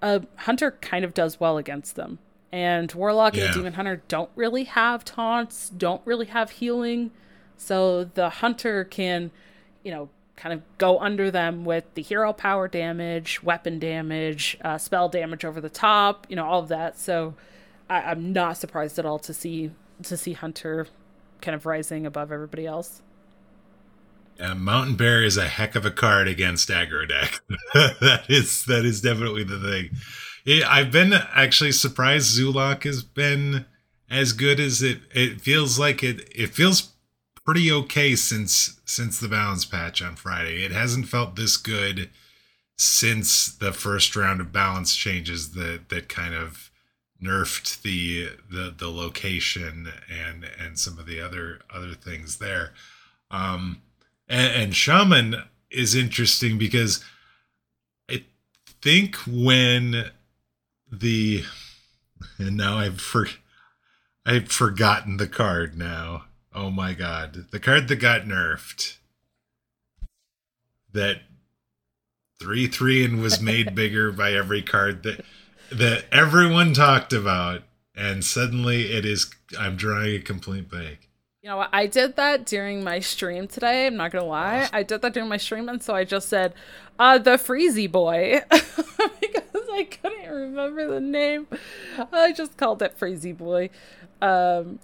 uh, Hunter kind of does well against them. And Warlock yeah. and Demon Hunter don't really have taunts, don't really have healing. So the Hunter can, you know, kind of go under them with the hero power damage, weapon damage, uh, spell damage over the top, you know, all of that. So I- I'm not surprised at all to see to see Hunter kind of rising above everybody else. Uh, Mountain Bear is a heck of a card against aggro deck. that is that is definitely the thing. It, I've been actually surprised Zulok has been as good as it. It feels like it. It feels pretty okay since since the balance patch on Friday. It hasn't felt this good since the first round of balance changes that that kind of nerfed the the the location and and some of the other other things there. Um, and, and Shaman is interesting because I think when the and now I've for, I've forgotten the card now. Oh my god. The card that got nerfed. That three three and was made bigger by every card that that everyone talked about. And suddenly it is... I'm drawing a complete blank. You know what? I did that during my stream today. I'm not going to lie. I did that during my stream. And so I just said, uh, the Freezy Boy. Because I couldn't remember the name. I just called it Freezy Boy. Um...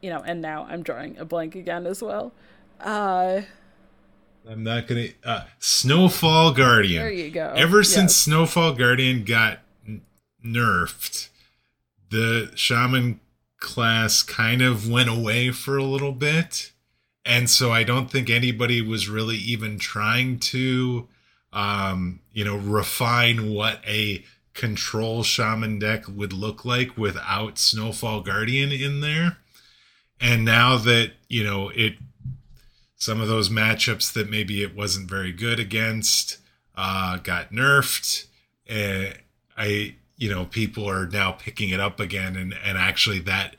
You know, and now I'm drawing a blank again as well. Uh, I'm not gonna uh, Snowfall Guardian. There you go. Ever yes. since Snowfall Guardian got n- nerfed, the Shaman class kind of went away for a little bit, and so I don't think anybody was really even trying to, um, you know, refine what a control Shaman deck would look like without Snowfall Guardian in there. And now that, you know, it, some of those matchups that maybe it wasn't very good against uh, got nerfed. And I, you know, people are now picking it up again. And, and actually that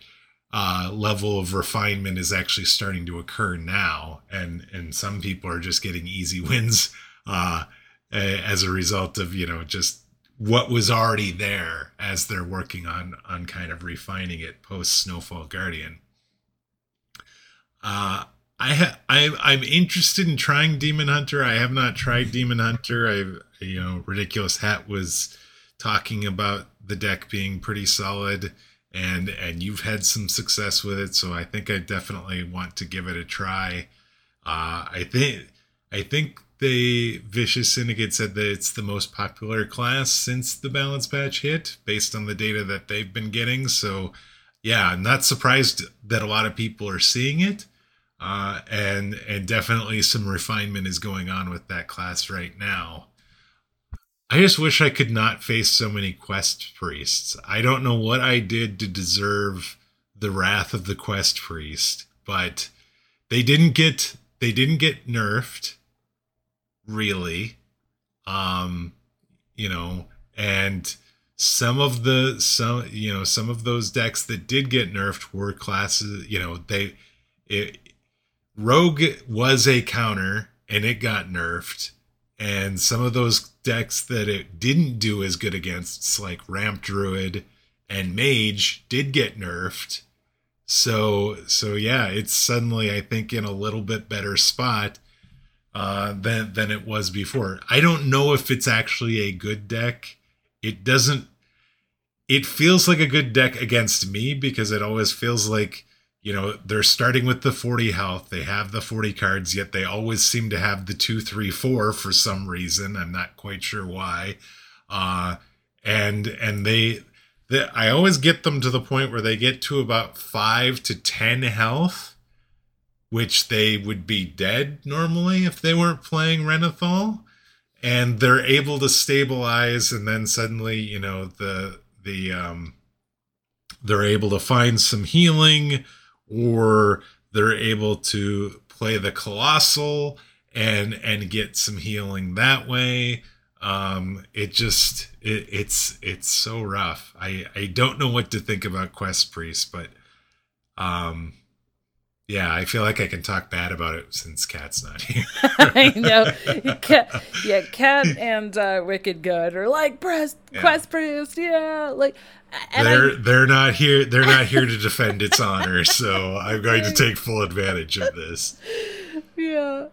uh, level of refinement is actually starting to occur now. And, and some people are just getting easy wins uh, as a result of, you know, just what was already there as they're working on, on kind of refining it post Snowfall Guardian. Uh, I ha- I, I'm interested in trying Demon Hunter. I have not tried Demon Hunter. I've, you know, Ridiculous Hat was talking about the deck being pretty solid, and and you've had some success with it. So I think I definitely want to give it a try. Uh, I think I think the Vicious Syndicate said that it's the most popular class since the balance patch hit, based on the data that they've been getting. So yeah, I'm not surprised that a lot of people are seeing it. Uh, and and definitely some refinement is going on with that class right now. I just wish I could not face so many Quest Priests. I don't know what I did to deserve the wrath of the Quest Priest, but they didn't get they didn't get nerfed, really. Um, you know, and some of the some you know some of those decks that did get nerfed were classes. You know, they. It, Rogue was a counter and it got nerfed, and some of those decks that it didn't do as good against, like Ramp Druid and Mage, did get nerfed. So so yeah, it's suddenly I think in a little bit better spot uh, than than it was before. I don't know if it's actually a good deck. It doesn't. It feels like a good deck against me because it always feels like, you know, they're starting with the forty health. They have the forty cards, yet they always seem to have the two, three, four for some reason. I'm not quite sure why. Uh, and and they, they, I always get them to the point where they get to about five to ten health, which they would be dead normally if they weren't playing Renathal, and they're able to stabilize, and then suddenly, you know, the the um. they're able to find some healing, or they're able to play the Colossal and and get some healing that way. Um, it just it, it's it's so rough. I I don't know what to think about Quest Priest, but um, yeah, I feel like I can talk bad about it since Kat's not here. I know. Kat, yeah, Kat and uh, Wicked Good are like Quest yeah. Priest. Yeah, like and they're I, they're not here. They're not here to defend its honor. So I'm going to take full advantage of this. Yeah.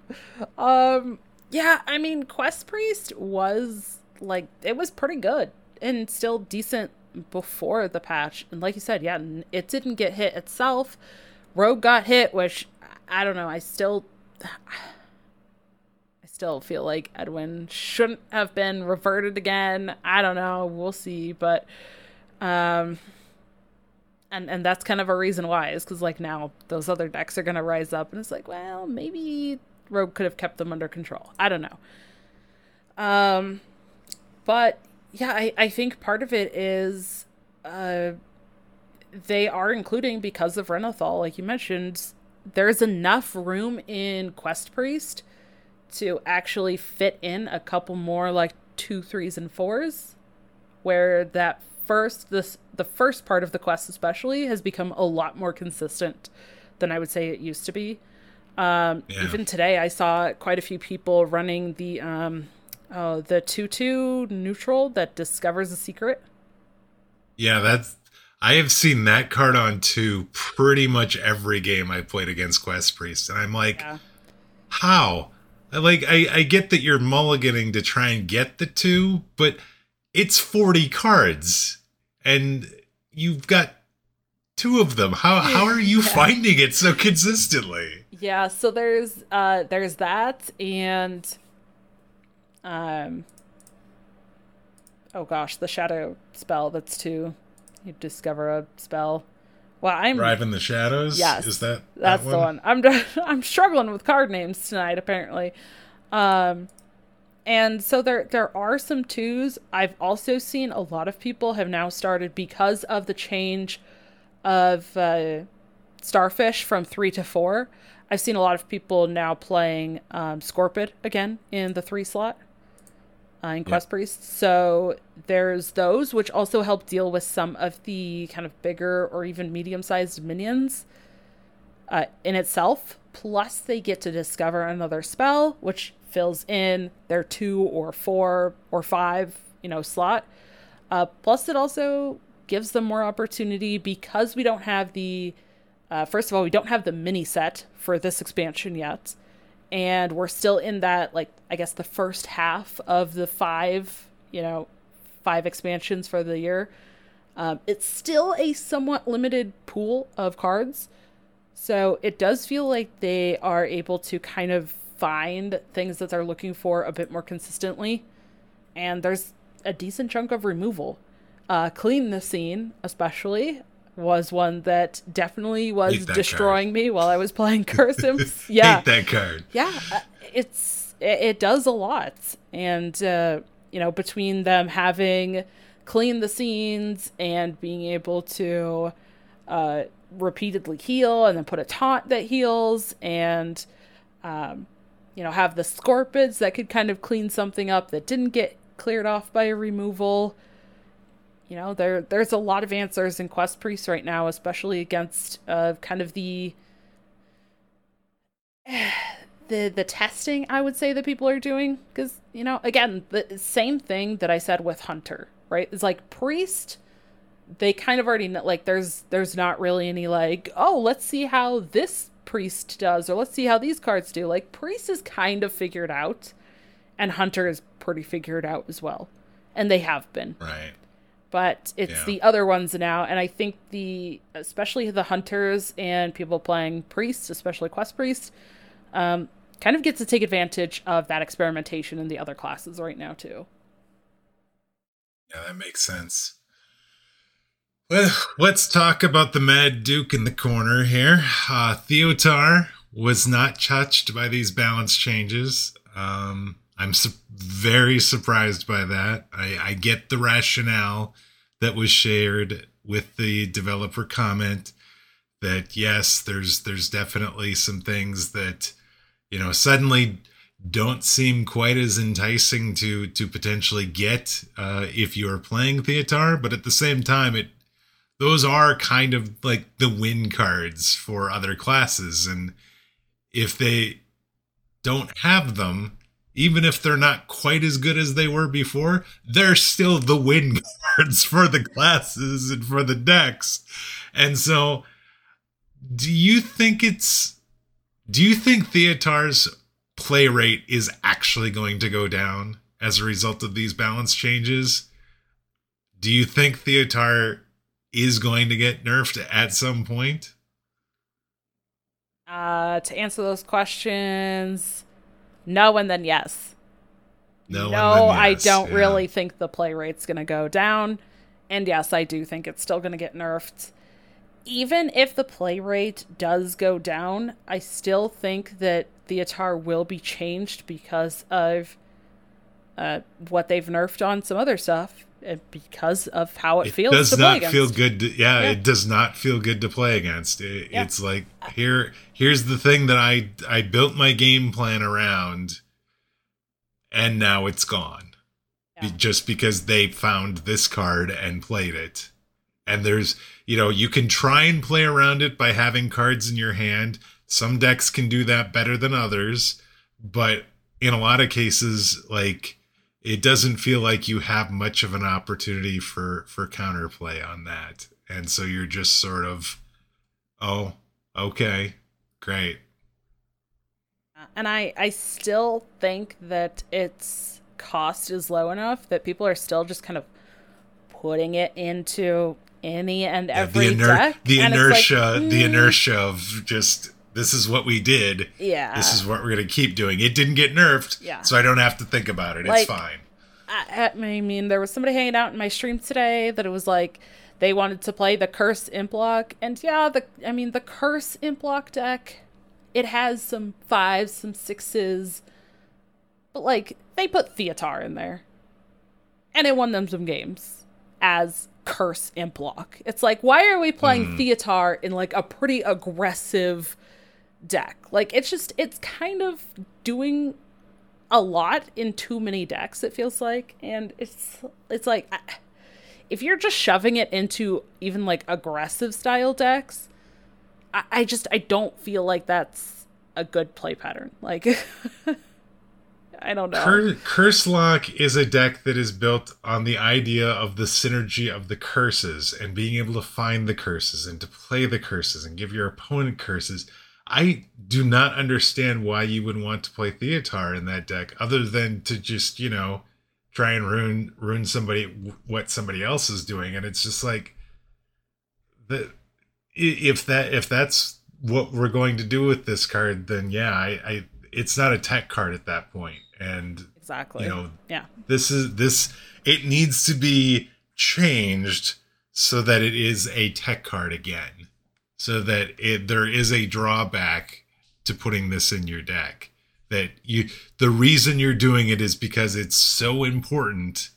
Um. Yeah, I mean, Quest Priest was, like, it was pretty good and still decent before the patch. And like you said, yeah, it didn't get hit itself. Rogue got hit, which, I don't know, I still, I still feel like Edwin shouldn't have been reverted again. I don't know, we'll see, but, um, and and that's kind of a reason why, is because, like, now those other decks are going to rise up, and it's like, well, maybe Rogue could have kept them under control. I don't know. Um, but yeah, I, I think part of it is uh, they are including, because of Renathal, like you mentioned, there's enough room in Quest Priest to actually fit in a couple more like two, threes, and fours, where that first, this, the first part of the quest especially has become a lot more consistent than I would say it used to be. Um, yeah. Even today, I saw quite a few people running the um, oh, the two two neutral that discovers a secret. Yeah, that's I have seen that card on two pretty much every game I played against Quest Priest, and I'm like, yeah. how? Like, I, I get that you're mulliganing to try and get the two, but it's forty cards, and you've got two of them. How how are you yeah. finding it so consistently? Yeah, so there's uh there's that, and um oh gosh, the shadow spell, that's two. You discover a spell. Well, I'm Arrive in the Shadows. Yes, is that that's that one? the one. I'm I'm struggling with card names tonight, apparently. Um, and so there there are some twos. I've also seen a lot of people have now started, because of the change of uh, Starfish from three to four. I've seen a lot of people now playing um, Scorpid again in the three slot uh, in Quest yeah. Priest. So there's those, which also help deal with some of the kind of bigger or even medium-sized minions uh, in itself. Plus, they get to discover another spell, which fills in their two or four or five, you know, slot. Uh, plus, it also gives them more opportunity, because we don't have the uh, first of all, we don't have the mini set for this expansion yet, and we're still in that, like, I guess the first half of the five, you know, five expansions for the year. Um, it's still a somewhat limited pool of cards, so it does feel like they are able to kind of find things that they're looking for a bit more consistently, and there's a decent chunk of removal. Uh, Clean the Scene, especially, was one that definitely was that destroying card. me while I was playing Curse Imp. Yeah. Hate that card. Yeah, it's it, it does a lot. And, uh, you know, between them having Clean the Scenes and being able to uh, repeatedly heal and then put a taunt that heals, and, um, you know, have the Scorpids that could kind of clean something up that didn't get cleared off by a removal. You know, there there's a lot of answers in Quest Priest right now, especially against uh, kind of the the the testing, I would say, that people are doing. Because, you know, again, the same thing that I said with Hunter, right? It's like Priest, they kind of already know, like, there's there's not really any like, oh, let's see how this Priest does, or let's see how these cards do. Like, Priest is kind of figured out, and Hunter is pretty figured out as well. And they have been. Right. But it's yeah. the other ones now, and I think the, especially the Hunters and people playing Priest, especially Quest Priest, um, kind of get to take advantage of that experimentation in the other classes right now, too. Yeah, that makes sense. Well, let's talk about the Mad Duke in the corner here. Uh, Theotar was not touched by these balance changes. Um... I'm su- very surprised by that. I, I get the rationale that was shared with the developer comment that yes, there's there's definitely some things that, you know, suddenly don't seem quite as enticing to to potentially get uh, if you're playing Theotar, but at the same time, it those are kind of like the win cards for other classes, and if they don't have them, even if they're not quite as good as they were before, they're still the win cards for the classes and for the decks. And so, do you think it's... Do you think Theotar's play rate is actually going to go down as a result of these balance changes? Do you think Theotar is going to get nerfed at some point? Uh, to answer those questions... No and then yes. No, no then yes. I don't yeah. really think the play rate's going to go down. And yes, I do think it's still going to get nerfed. Even if the play rate does go down, I still think that Theotar will be changed because of uh, what they've nerfed on some other stuff and because of how it, it feels does to not play against. Feel good to, yeah, yeah, it does not feel good to play against. It, yeah. It's like, here... Here's the thing that I I built my game plan around, and now it's gone. Yeah. Just because they found this card and played it. And there's, you know, you can try and play around it by having cards in your hand. Some decks can do that better than others, but in a lot of cases, like, it doesn't feel like you have much of an opportunity for, for counterplay on that. And so you're just sort of, oh, okay. Great. And I, I still think that its cost is low enough that people are still just kind of putting it into any and every yeah, the iner- deck. The and inertia, like, mm. the inertia of just, this is what we did. Yeah. This is what we're going to keep doing. It didn't get nerfed, yeah. so I don't have to think about it. Like, it's fine. I, I mean, there was somebody hanging out in my stream today that it was like, they wanted to play the Curse Imp Lock. And yeah, the I mean, the Curse Imp Lock deck, it has some fives, some sixes. But, like, they put Theotar in there. And it won them some games as Curse Imp Lock. It's like, why are we playing mm. Theotar in, like, a pretty aggressive deck? Like, it's just, it's kind of doing a lot in too many decks, it feels like. And it's, it's like... I, If you're just shoving it into even like aggressive style decks, I, I just, I don't feel like that's a good play pattern. Like, I don't know. Cur- Curse Lock is a deck that is built on the idea of the synergy of the curses and being able to find the curses and to play the curses and give your opponent curses. I do not understand why you would want to play Theotar in that deck other than to just, you know, try and ruin ruin somebody what somebody else is doing. And it's just like, the if that if that's what we're going to do with this card, then yeah, I, I it's not a tech card at that point. And exactly, you know, yeah, this is this it needs to be changed so that it is a tech card again, so that it there is a drawback to putting this in your deck. That you, the reason you're doing it is because it's so important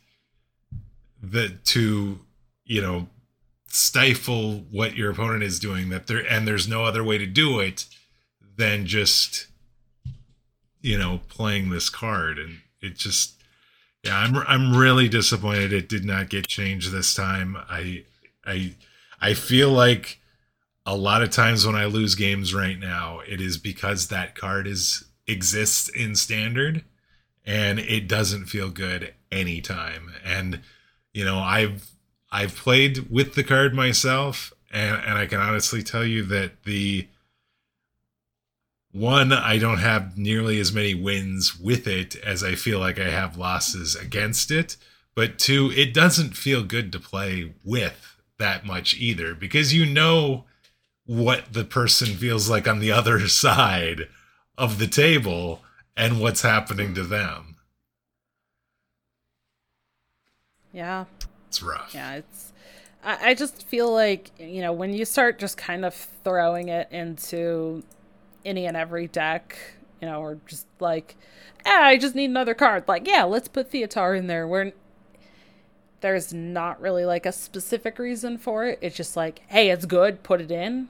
that to, you know, stifle what your opponent is doing, that there, and there's no other way to do it than just, you know, playing this card. And it just, yeah, I'm, I'm really disappointed it did not get changed this time. I, I, I feel like a lot of times when I lose games right now, it is because that card is, exists in standard, and it doesn't feel good anytime. And you know, I've I've played with the card myself, and, and I can honestly tell you that the one, I don't have nearly as many wins with it as I feel like I have losses against it. But two, it doesn't feel good to play with that much either, because you know what the person feels like on the other side of the table and what's happening to them. Yeah. It's rough. Yeah, it's, I, I just feel like, you know, when you start just kind of throwing it into any and every deck, you know, or just like, ah, I just need another card. Like, yeah, let's put Theotar in there. Where there's not really like a specific reason for it. It's just like, hey, it's good, put it in.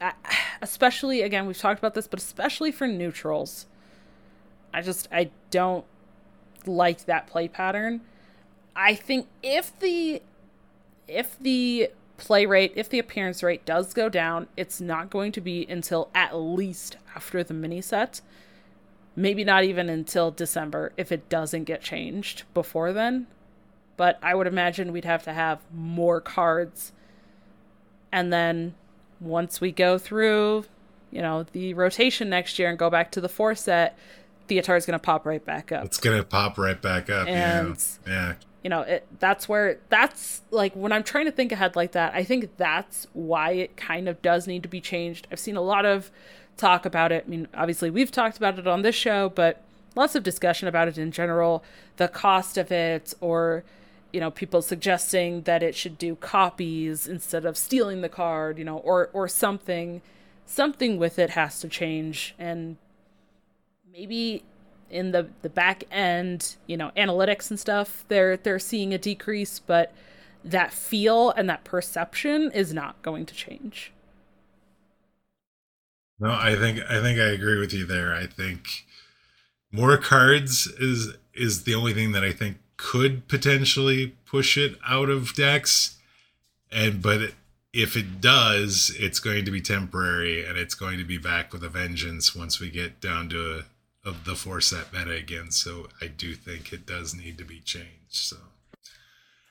I, especially, again, we've talked about this, but especially for neutrals, I just, I don't like that play pattern. I think if the, if the play rate, if the appearance rate does go down, it's not going to be until at least after the mini set, maybe not even until December, if it doesn't get changed before then. But I would imagine we'd have to have more cards. And then once we go through, you know, the rotation next year and go back to the four set, Theotar is going to pop right back up. It's going to pop right back up. And, yeah. yeah. You know, it, that's where, that's like, when I'm trying to think ahead like that, I think that's why it kind of does need to be changed. I've seen a lot of talk about it. I mean, obviously we've talked about it on this show, but lots of discussion about it in general, the cost of it, or, you know, people suggesting that it should do copies instead of stealing the card, you know, or, or something, something with it has to change. And maybe in the, the back end, you know, analytics and stuff, they're, they're seeing a decrease, but that feel and that perception is not going to change. No, I think, I think I agree with you there. I think more cards is, is the only thing that I think could potentially push it out of decks, and but if it does, it's going to be temporary, and it's going to be back with a vengeance once we get down to a, of the four set meta again. So I do think it does need to be changed. So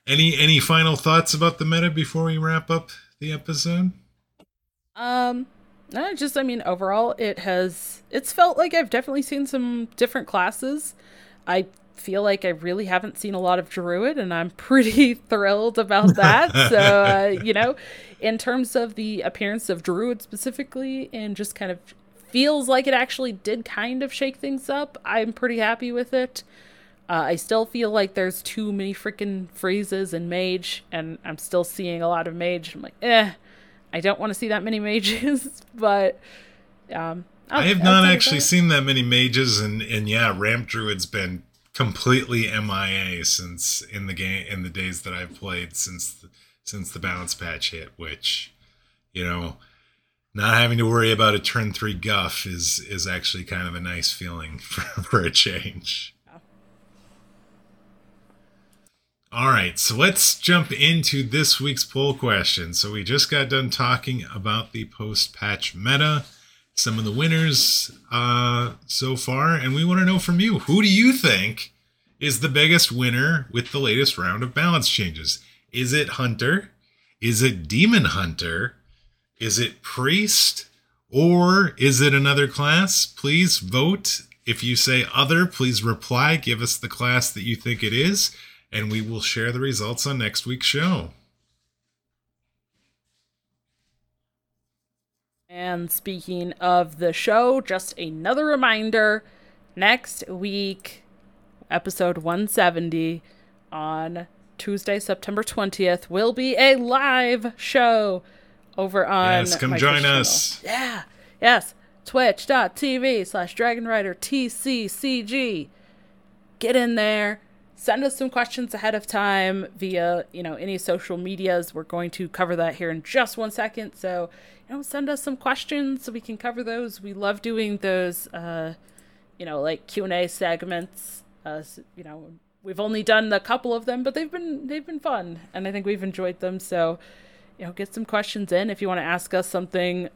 any any final thoughts about the meta before we wrap up the episode? um no just I mean, overall, it has it's felt like I've definitely seen some different classes. I feel like I really haven't seen a lot of Druid, and I'm pretty thrilled about that. So, uh, you know, in terms of the appearance of Druid specifically, and just kind of feels like it actually did kind of shake things up, I'm pretty happy with it. Uh, I still feel like there's too many freaking phrases in Mage, and I'm still seeing a lot of Mage. I'm like, eh, I don't want to see that many Mages, but, um, I'll, I have I'll not actually that. seen that many Mages, and, and yeah, Ramp Druid's been completely M I A since in the game in the days that I've played since the, since the balance patch hit, which, you know, not having to worry about a turn three guff is is actually kind of a nice feeling for, for a change. Yeah. All right, so let's jump into this week's poll question. So we just got done talking about the post patch meta, some of the winners uh, so far, and we want to know from you, who do you think is the biggest winner with the latest round of balance changes? Is it Hunter? Is it Demon Hunter? Is it Priest? Or is it another class? Please vote. If you say other, please reply. Give us the class that you think it is, and we will share the results on next week's show. And speaking of the show, just another reminder, next week, episode one seventy on Tuesday, September twentieth, will be a live show over on... Yes, come my join us. Channel. Yeah, yes, twitch.tv slash Dragon Rider TCCG. Get in there. Send us some questions ahead of time via, you know, any social medias. We're going to cover that here in just one second, so... You know, send us some questions so we can cover those. We love doing those, uh, you know, like Q and A segments. Uh, you know, we've only done a couple of them, but they've been they've been fun, and I think we've enjoyed them. So, you know, get some questions in if you want to ask us something,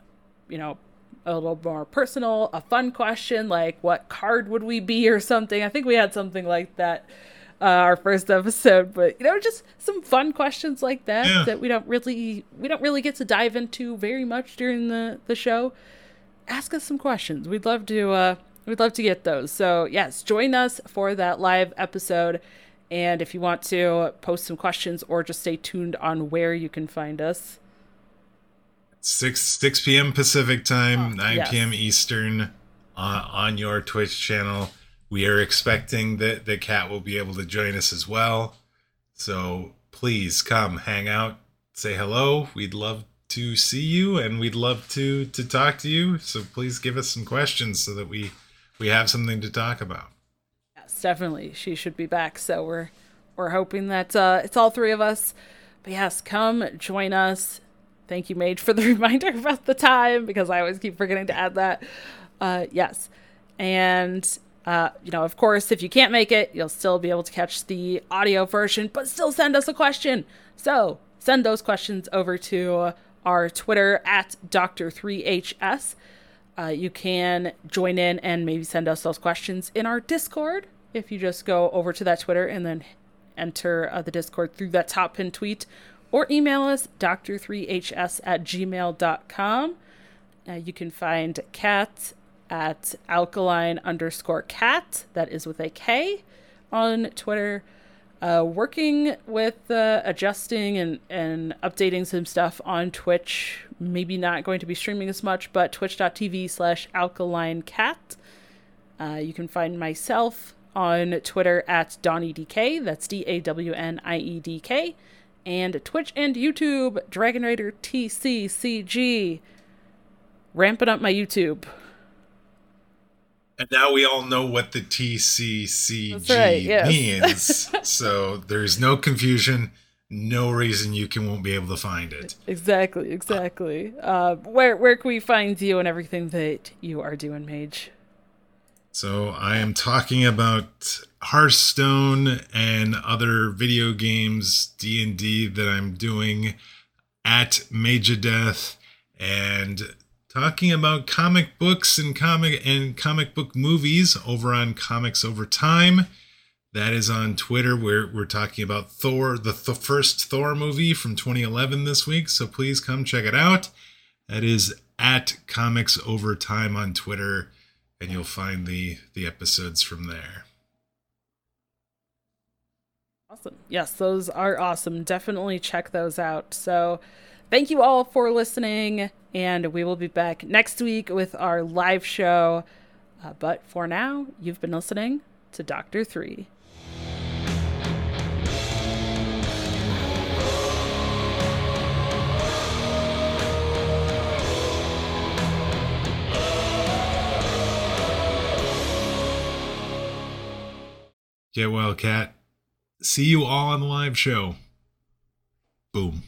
you know, a little more personal, a fun question like what card would we be or something. I think we had something like that uh, our first episode, but, you know, just some fun questions like that yeah. that we don't really we don't really get to dive into very much during the, the show. Ask us some questions. We'd love to uh, we'd love to get those. So yes, join us for that live episode. And if you want to post some questions or just stay tuned on where you can find us. six p.m. Pacific time, oh, nine p.m. Yes. Eastern uh, on your Twitch channel. We are expecting that the Kat will be able to join us as well. So please come hang out, say hello. We'd love to see you, and we'd love to to talk to you. So please give us some questions so that we, we have something to talk about. Yes, definitely. She should be back. So we're We're hoping that uh, it's all three of us. But yes, come join us. Thank you, Mage, for the reminder about the time, because I always keep forgetting to add that. Uh, yes. And, uh, you know, of course, if you can't make it, you'll still be able to catch the audio version, but still send us a question. So send those questions over to our Twitter at Doctor Three H S. Uh, you can join in and maybe send us those questions in our Discord. If you just go over to that Twitter and then enter uh, the Discord through that top pin tweet, or email us Doctor Three H S at gmail dot com. Uh, you can find Kat at alkaline underscore cat, that is with a K, on Twitter, uh, working with uh, adjusting and, and updating some stuff on Twitch. Maybe not going to be streaming as much, but twitch dot T V slash alkaline cat. Uh, you can find myself on Twitter at Donnie D K, that's D A W N I E D K, and Twitch and YouTube, Dragon Rider T C C G. Ramping up my YouTube. And now we all know what the T C C G right, yes. means. So there's no confusion, no reason you can won't be able to find it. Exactly, exactly. Uh, uh, where where can we find you and everything that you are doing, Mage? So I am talking about Hearthstone and other video games, D and D, that I'm doing at Magedeath, and talking about comic books and comic and comic book movies over on Comics Over Time. That is on Twitter, where we're talking about Thor, the th- first Thor movie from twenty eleven this week. So please come check it out. That is at Comics Over Time on Twitter, and you'll find the the episodes from there. Awesome. Yes, those are awesome. Definitely check those out. So thank you all for listening, and we will be back next week with our live show. Uh, but for now, you've been listening to Doctor Three. Get well, Kat. See you all on the live show. Boom.